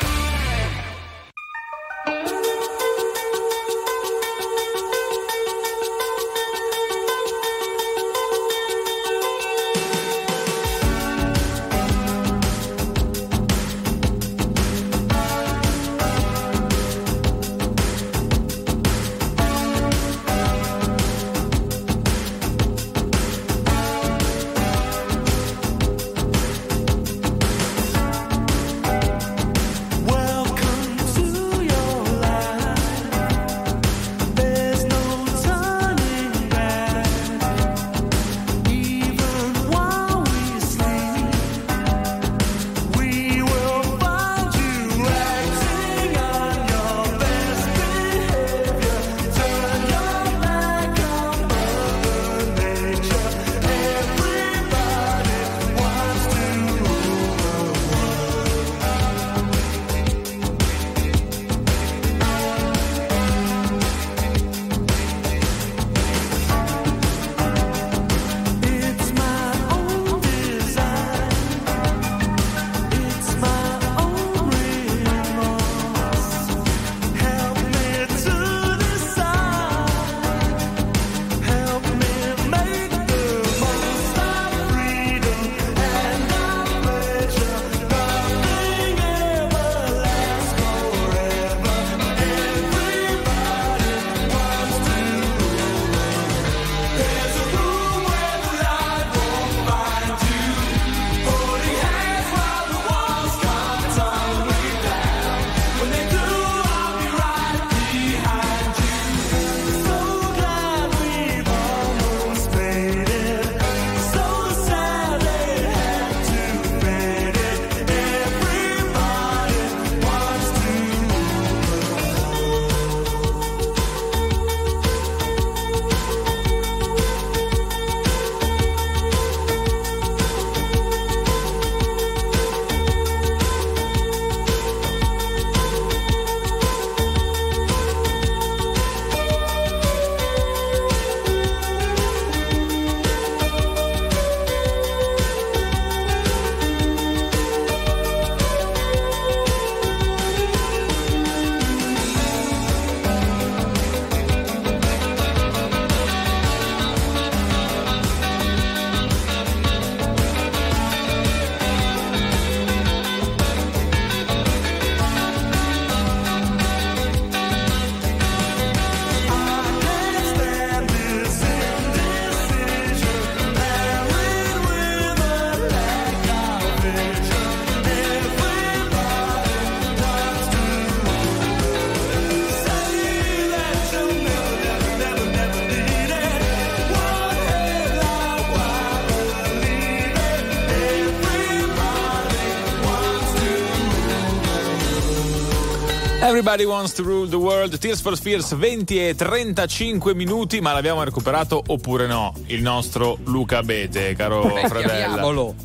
Everybody Wants to Rule the World, Tears for Fears, 20:35, ma l'abbiamo recuperato oppure no? Il nostro Luca Abete, caro Fredella.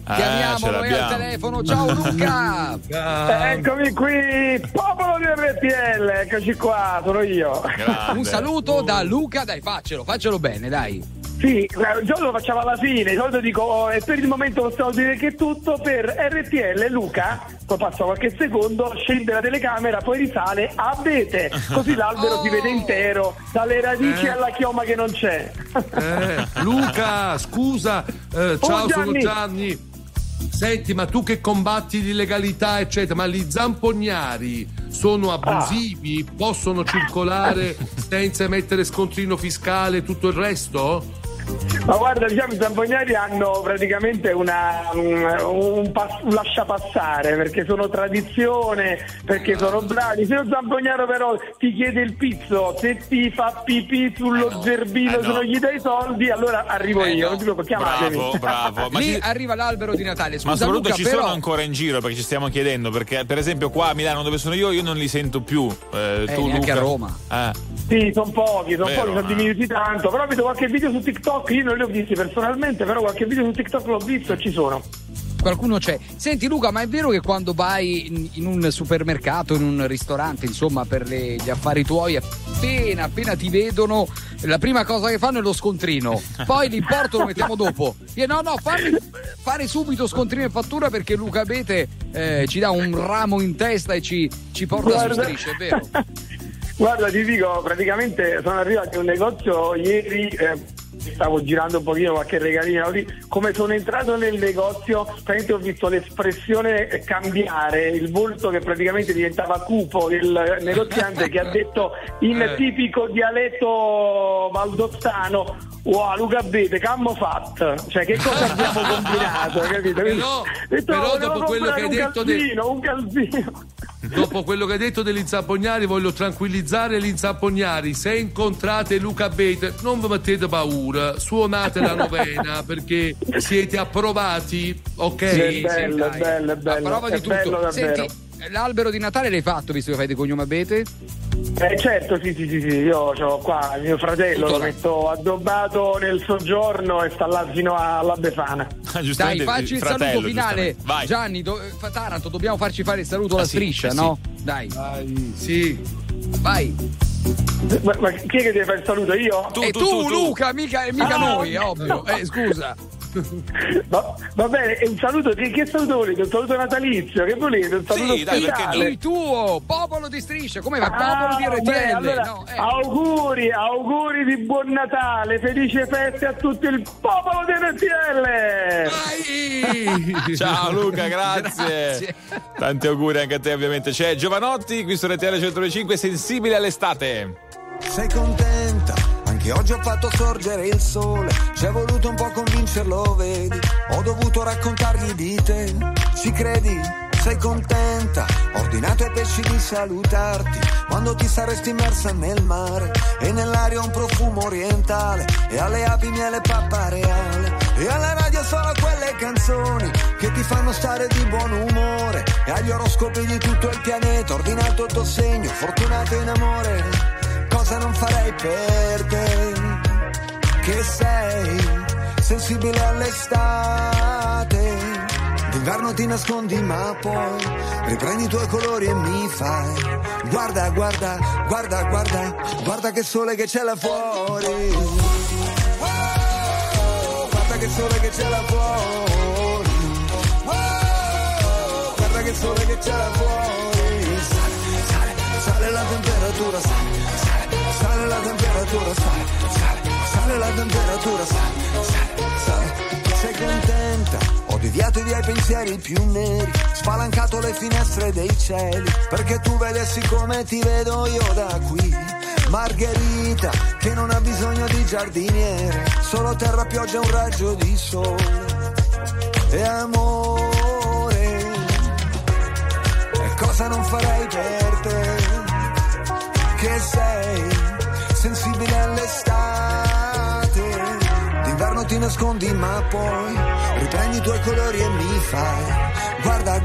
Chiamiamolo al telefono. Ciao Luca! Eccomi qui, popolo di RTL, eccoci qua, sono io. Grande. Un saluto da Luca, dai, faccelo bene, dai. Sì, il giorno lo facciamo alla fine, di solito dico per il momento possiamo dire che è tutto, per RTL Luca, poi passa qualche secondo, scende la telecamera, poi risale a Abete, così l'albero si vede intero, dalle radici alla chioma che non c'è. Luca, scusa, ciao, sono Gianni. Senti, ma tu che combatti l'illegalità, eccetera, ma gli zampognari sono abusivi, possono circolare senza emettere scontrino fiscale e tutto il resto? Ma guarda, diciamo i zampognari hanno praticamente un lasciapassare, perché sono tradizione, perché sono bravi. Se lo zampognaro però ti chiede il pizzo, se ti fa pipì sullo zerbino, se non gli dai soldi, allora arrivo io, non ti preoccupo, chiamatemi. Bravo. Ma lì arriva l'albero di Natale. Scusa, ma soprattutto Luca, sono ancora in giro, perché ci stiamo chiedendo, perché per esempio qua a Milano dove sono io non li sento più. Tu Luca, anche a Roma. Sì, sono pochi, sono diminuiti tanto, però vedo qualche video su TikTok, io non li ho visti personalmente, però qualche video su TikTok l'ho visto e ci sono. qualcuno c'è. Senti Luca, ma è vero che quando vai in un supermercato, in un ristorante, insomma, per gli affari tuoi, appena ti vedono la prima cosa che fanno è lo scontrino, poi l'importo lo mettiamo dopo? No, fare subito scontrino e fattura, perché Luca Abete ci dà un ramo in testa e ci porta, guarda, su Striscia, è vero? Guarda, ti dico, praticamente sono arrivato in un negozio ieri, stavo girando un pochino qualche regalino lì. Come sono entrato nel negozio, praticamente ho visto l'espressione cambiare, il volto che praticamente diventava cupo del negoziante, che ha detto in tipico dialetto valdostano: wow, Luca Abete, cammo fatto, cioè che cosa abbiamo combinato, capito? Però dopo quello che hai detto un calzino dopo quello che hai detto dell'inzappognari, voglio tranquillizzare l'inzappognari: se incontrate Luca Abete non vi mettete paura, suonate la novena perché siete approvati, ok? Sì, è bello, prova di tutto. Bello, senti, l'albero di Natale l'hai fatto, visto che fai di cognome Abete? Certo, sì, io c'ho qua mio fratello, tutto lo metto addobbato nel soggiorno e sta là fino alla Befana. Dai, facci il saluto finale. Vai. Gianni, Taranto, dobbiamo farci fare il saluto alla Striscia, no? Sì. Dai. Sì. Vai. Ma chi è che deve fare il saluto? Io? Tu, Luca, mica noi, ovvio. Scusa. No, va bene, un saluto, che saluto volete? Un saluto natalizio, che volete? Un saluto speciale? Il tuo popolo di Striscia, come va? Popolo di RTL, beh, allora, auguri di buon Natale, felice feste a tutto il popolo di RTL. Ciao Luca, grazie. Tanti auguri anche a te, ovviamente. C'è Giovannotti qui su RTL 105, sensibile all'estate. Sei contenta? Che oggi ho fatto sorgere il sole, c'è voluto un po' convincerlo, vedi, ho dovuto raccontargli di te, ci credi? Sei contenta? Ho ordinato ai pesci di salutarti, quando ti saresti immersa nel mare, e nell'aria un profumo orientale, e alle api miele pappa reale, e alla radio solo quelle canzoni che ti fanno stare di buon umore, e agli oroscopi di tutto il pianeta, ho ordinato il tuo segno, fortunato in amore. Cosa non farei per te, che sei sensibile all'estate? D'inverno ti nascondi ma poi riprendi i tuoi colori e mi fai guarda che sole che c'è là fuori, oh, guarda che sole che c'è là fuori, oh, guarda che sole che c'è là fuori, sale la temperatura, sale la temperatura, sale la temperatura, sale. Sei contenta? Ho deviato i miei pensieri più neri, spalancato le finestre dei cieli, perché tu vedessi come ti vedo io da qui. Margherita, che non ha bisogno di giardiniere, solo terra, pioggia, un raggio di sole e amore. E cosa non farei per te, che sei sensibile all'estate? D'inverno ti nascondi ma poi riprendi i tuoi colori e mi fai guarda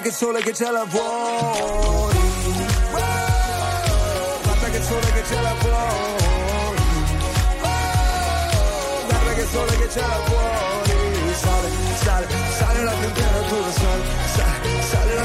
che sole che ce la vuoi, oh, guarda che sole che ce la vuoi, oh, guarda che sole che ce la vuoi, sale la temperatura, sale la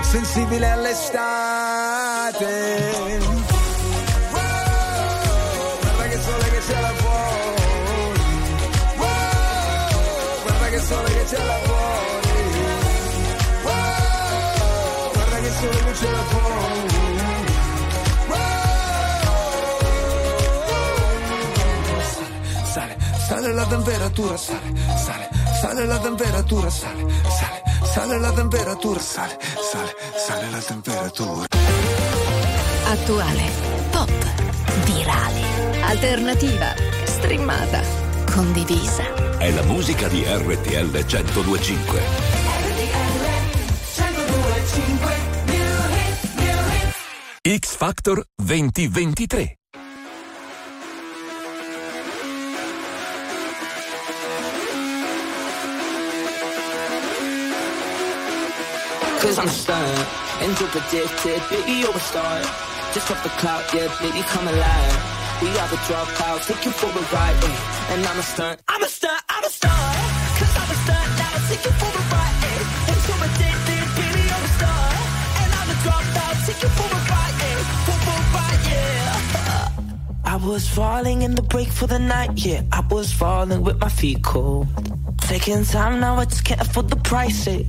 sensibile all'estate? Oh, guarda che sole che c'è là fuori, oh, guarda che sole che c'è là fuori, oh, guarda che sole che c'è là fuori. Sale la temperatura, sale la temperatura, sale la temperatura, sale la temperatura. Attuale, pop, virale, alternativa, streamata. condivisa. È la musica di RTL 102.5. X-Factor 2023. Cause I'm stunned, interpredicted, baby you're a star. Just off the cloud, yeah, baby come alive. We are the dropouts, take you for a ride, eh? And I'm a stunt, I'm a stunt, I'm a star. Cause I'm a stunt, now I'll take you for a ride, eh? Interpredicted, baby you're a star. And I'm the dropout, take you for a ride, eh? For a ride, yeah. I was falling in the break for the night, yeah. I was falling with my feet cold. Taking time now, I just can't afford the price, eh?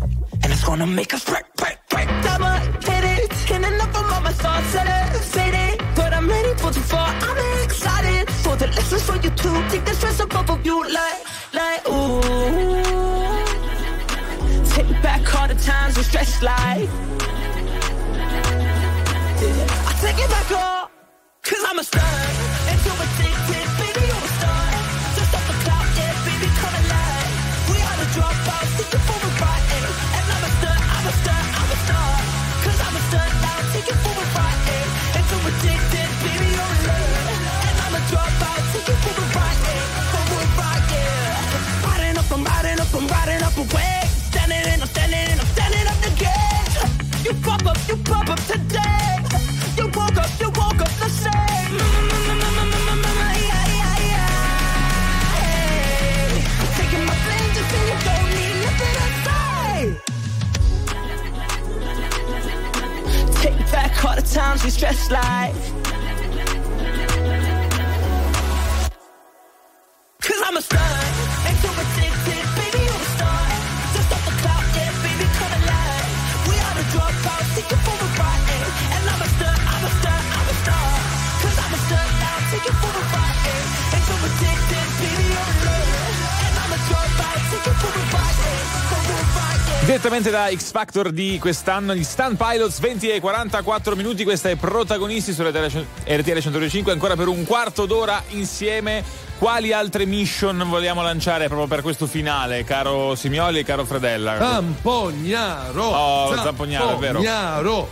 And it's gonna make us break, break, break. I'ma hit it, and enough of all my thoughts that are faded. But I'm ready for the fall, I'm excited for the lessons for you to take the stress up off of you. Like, ooh. Take back all the times we stress like, yeah. I take it back all, cause I'm a star. And so addicted, baby, I'm a star. Just off the cloud, yeah, baby, come alive. We are the dropouts, looking for a ride, eh? I'm a star, I'm a star. Cause I'm a star, I'll take you for a ride, eh? And so addicted, baby, you're in love. And I'm a dropout, take you for a ride, eh? For a ride, yeah. Riding up, I'm riding up, I'm riding up away. Standing and I'm standing and I'm standing up again. You pop up today. You woke up the same. Yeah, yeah, yeah. Hey, I'm taking my vengeance and you don't need nothing to say. Take back all the times we stress like, cause I'm a star. And so addicted, baby, you're a star. Just off the cloud, yeah, baby, come alive. We are the dropouts, take you for a ride, eh? And I'm a star, I'm a star, I'm a star. Cause I'm a star, I'll take you for a ride, eh? And so addicted, baby, you're in love. And I'm a dropout, take you for a ride, eh? For a ride. Direttamente da X-Factor di quest'anno, gli Stunt Pilots, 20:44, questa è Protagonisti sulle RTL 105, ancora per un quarto d'ora insieme. Quali altre mission vogliamo lanciare proprio per questo finale, caro Simioli e caro Fredella? Zampognaro! Oh, Zampognaro, è vero. Zampognaro!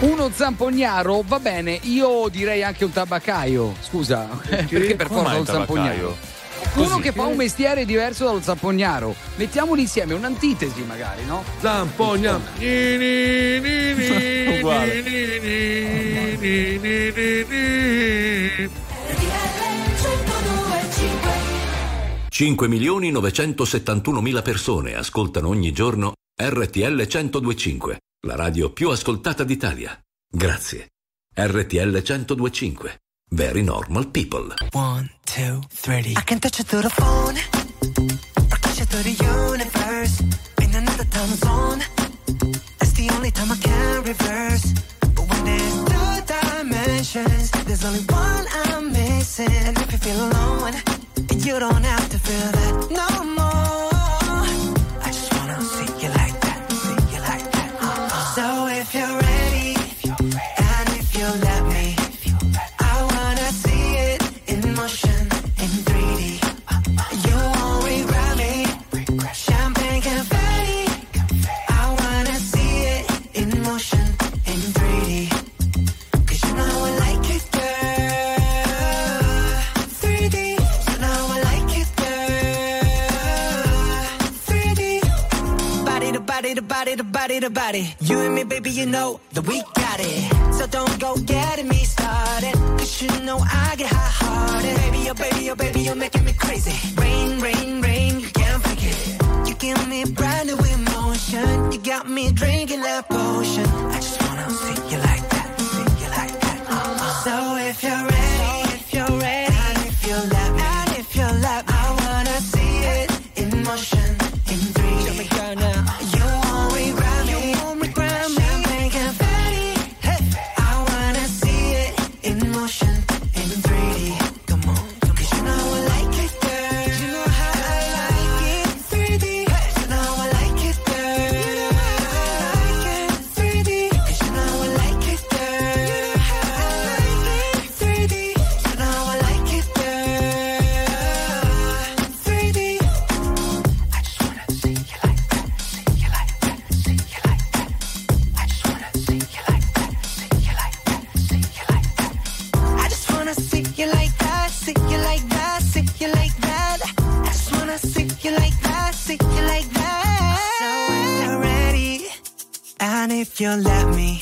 Uno zampognaro, va bene, io direi anche un tabaccaio, scusa, perché per forza un zampognaro? Uno che fa un mestiere diverso dallo zampognaro. Mettiamoli insieme, un'antitesi magari, no? Zampognaro. Uguale. 5.971.000 persone ascoltano ogni giorno RTL 102.5, la radio più ascoltata d'Italia. Grazie. RTL 102.5. Very normal people. 1, 2, 3. I can touch it through the phone, or touch it through the universe. In another time zone, that's the only time I can reverse. But when there's two dimensions, there's only one I'm missing. And if you feel alone, you don't have to feel that no more. I just wanna see you like that, see you like that. So if you're ready, and if you let me. The body, the body. You and me, baby, you know that we got it. So don't go getting me started, cause you know I get hot-hearted. Baby, oh baby, oh baby, you're making me crazy. Rain, rain, rain, you can't fake it. You give me brand new emotion. You got me drinking that potion. I just wanna see you like that, see you like that. So if you're ready, so if you're ready, and if you love me, and if you love me, I wanna see it in motion, in 3D. In motion, in 3D, come on, come on. Cause you know I like it, girl. if you'll let me.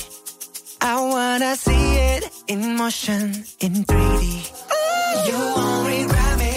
I wanna see it in motion, in 3D. Ooh, you won't regret me.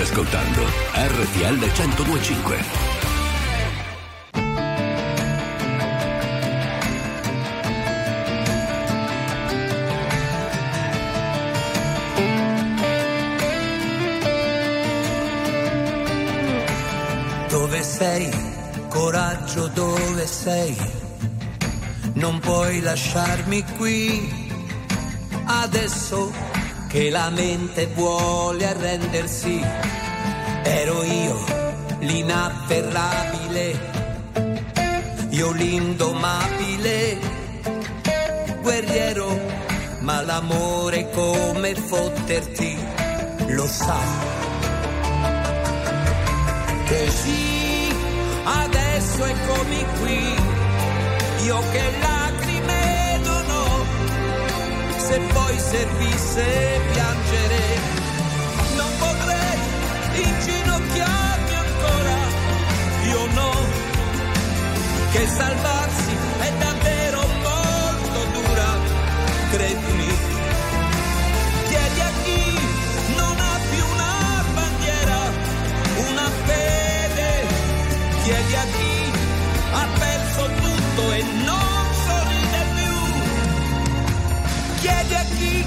Ascoltando RTL 102.5. Dove sei? Coraggio, dove sei? Non puoi lasciarmi qui adesso che la mente vuole arrendersi. Ero io l'inafferrabile, io l'indomabile, guerriero, ma l'amore come fotterti lo sa. Che sì, adesso eccomi qui, io che lacrime non ho, se poi servisse piangere non potrei inginocchiarmi ancora, io no, che salvarsi è davvero molto dura, credimi. Chiedi a chi non ha più una bandiera, una fede, chiedi a chi ha perso tutto e non sorride più, chiedi a chi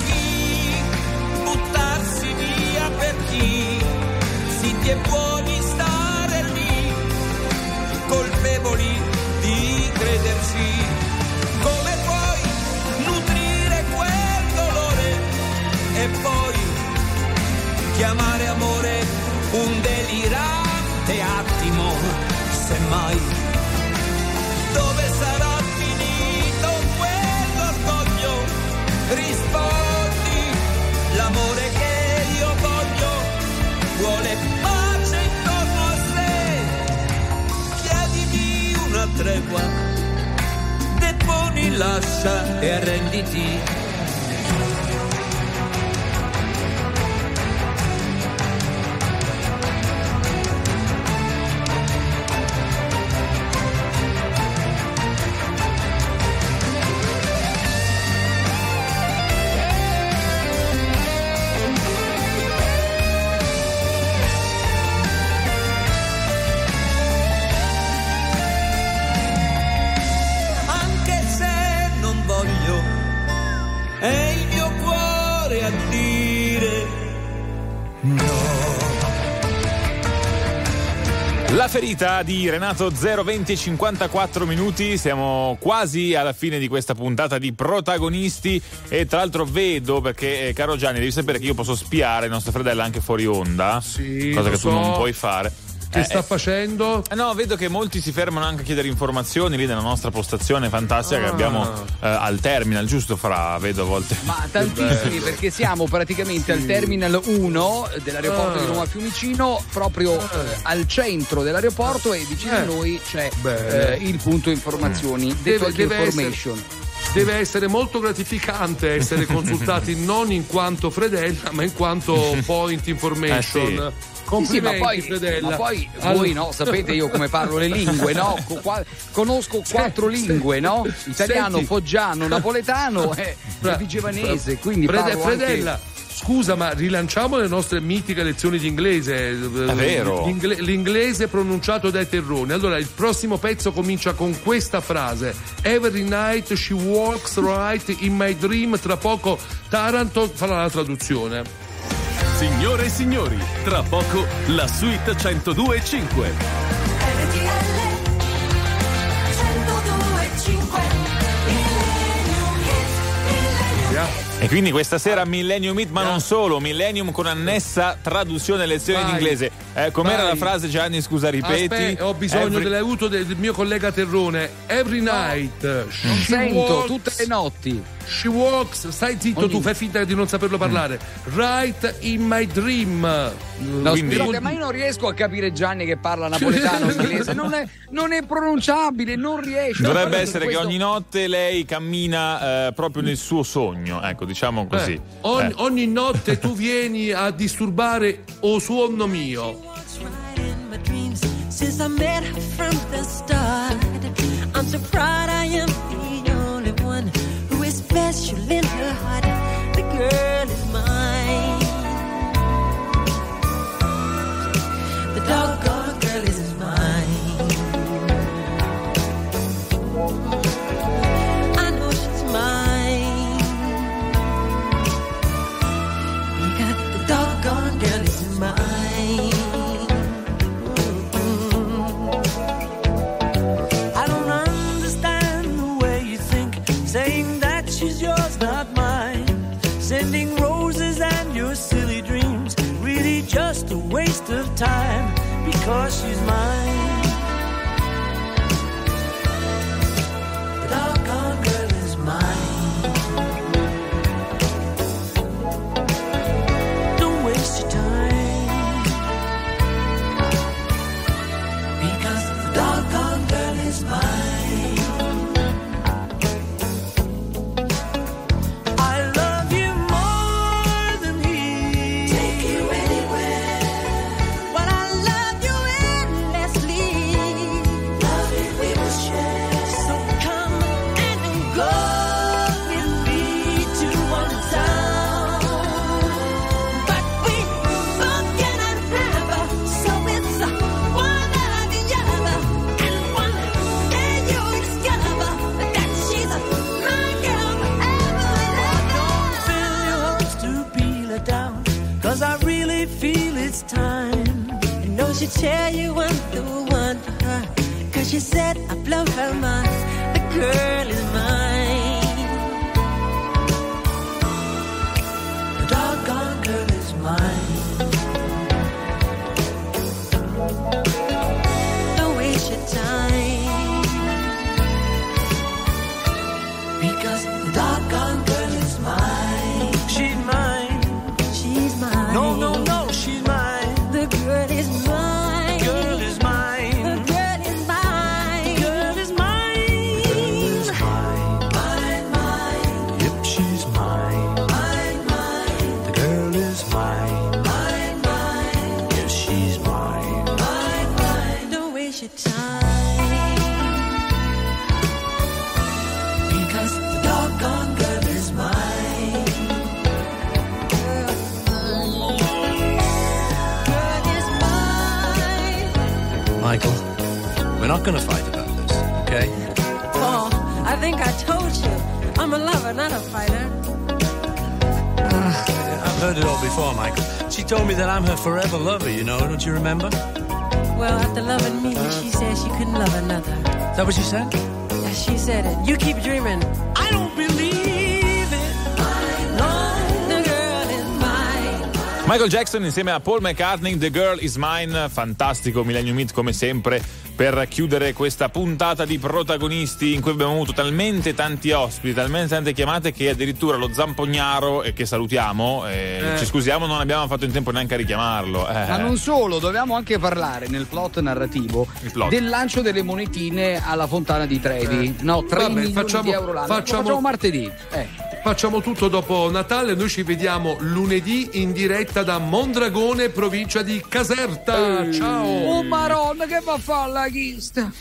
chi buttarsi via, per chi che buoni stare lì, colpevoli di credersi. Come puoi nutrire quel dolore e poi chiamare amore un delirante attimo, semmai. Dove sarà finito quell'orgoglio? Rispondi, l'amore che io voglio vuole tregua, deponi, lascia e arrenditi. La ferita di Renato Zero, 20 e 54 minuti, siamo quasi alla fine di questa puntata di Protagonisti e tra l'altro vedo, perché caro Gianni devi sapere che io posso spiare il nostro Fredella anche fuori onda, sì, cosa che tu non puoi fare. Che sta facendo? No, vedo che molti si fermano anche a chiedere informazioni lì nella nostra postazione fantastica che abbiamo al terminal, giusto Fra? Vedo a volte. Ma tantissimi, perché siamo praticamente al terminal 1 dell'aeroporto di Roma Fiumicino, proprio al centro dell'aeroporto, e vicino a noi c'è il punto informazioni, detto anche information. Deve essere molto gratificante essere consultati non in quanto Fredella, ma in quanto point information. Sì. Complimenti, ma poi voi no, sapete io come parlo le lingue, no? Conosco 4 lingue, no? Italiano, foggiano, napoletano e vigevanese, quindi parlo anche... scusa, ma rilanciamo le nostre mitiche lezioni di inglese. È vero. L'inglese pronunciato dai terroni. Allora, il prossimo pezzo comincia con questa frase: Every night she walks right in my dream. Tra poco Taranto farà la traduzione. Signore e signori, tra poco la suite 102.5. E quindi questa sera Millennium Hit, ma non solo, Millennium con annessa traduzione e lezione in inglese. Com'era la frase, Gianni? Scusa, ripeti. Aspetta, ho bisogno dell'aiuto del mio collega Terrone. Every night. Sento tutte le notti. She walks, stai zitto tu, fai finta di non saperlo parlare. Right in my dream. No, quindi... ma io non riesco a capire Gianni che parla napoletano inglese, non è pronunciabile, non riesce. Dovrebbe essere che ogni notte lei cammina proprio nel suo sogno, ecco, diciamo così. Ogni notte tu vieni a disturbare o sonno mio. Special in her heart, the girl is mine. The doggone girl is mine. I know she's mine, because the doggone girl is mine. Sending roses and your silly dreams, really just a waste of time, because she's mine. The doggone girl is mine. Don't waste your time, because the doggone girl is mine. She tell you I'm the one for her, 'cause she said I blow her mind. The girl is mine. The doggone girl is mine. Don't waste your time, because the doggone girl is mine. She's mine. She's mine. No, no, no, she's mine. The girl is mine. We're not going to fight about this, okay? Paul, I think I told you. I'm a lover, not a fighter. I've heard it all before, Michael. She told me that I'm her forever lover, you know, don't you remember? Well, after loving me, she said she couldn't love another. Is that what she said? Yeah, she said it. You keep dreaming. I don't believe it. The girl is mine. Michael Jackson insieme a Paul McCartney, The Girl is Mine. Fantastico, Millennium Hit come sempre. Per chiudere questa puntata di protagonisti in cui abbiamo avuto talmente tanti ospiti, talmente tante chiamate, che addirittura lo Zampognaro, che salutiamo, ci scusiamo, non abbiamo fatto in tempo neanche a richiamarlo. Ma non solo, dobbiamo anche parlare nel plot narrativo del lancio delle monetine alla fontana di Trevi. No, 3 milioni di euro l'anno. Facciamo martedì. Facciamo tutto dopo Natale, noi ci vediamo lunedì in diretta da Mondragone, provincia di Caserta. Ciao! Oh Maronna, che va a fare la chista?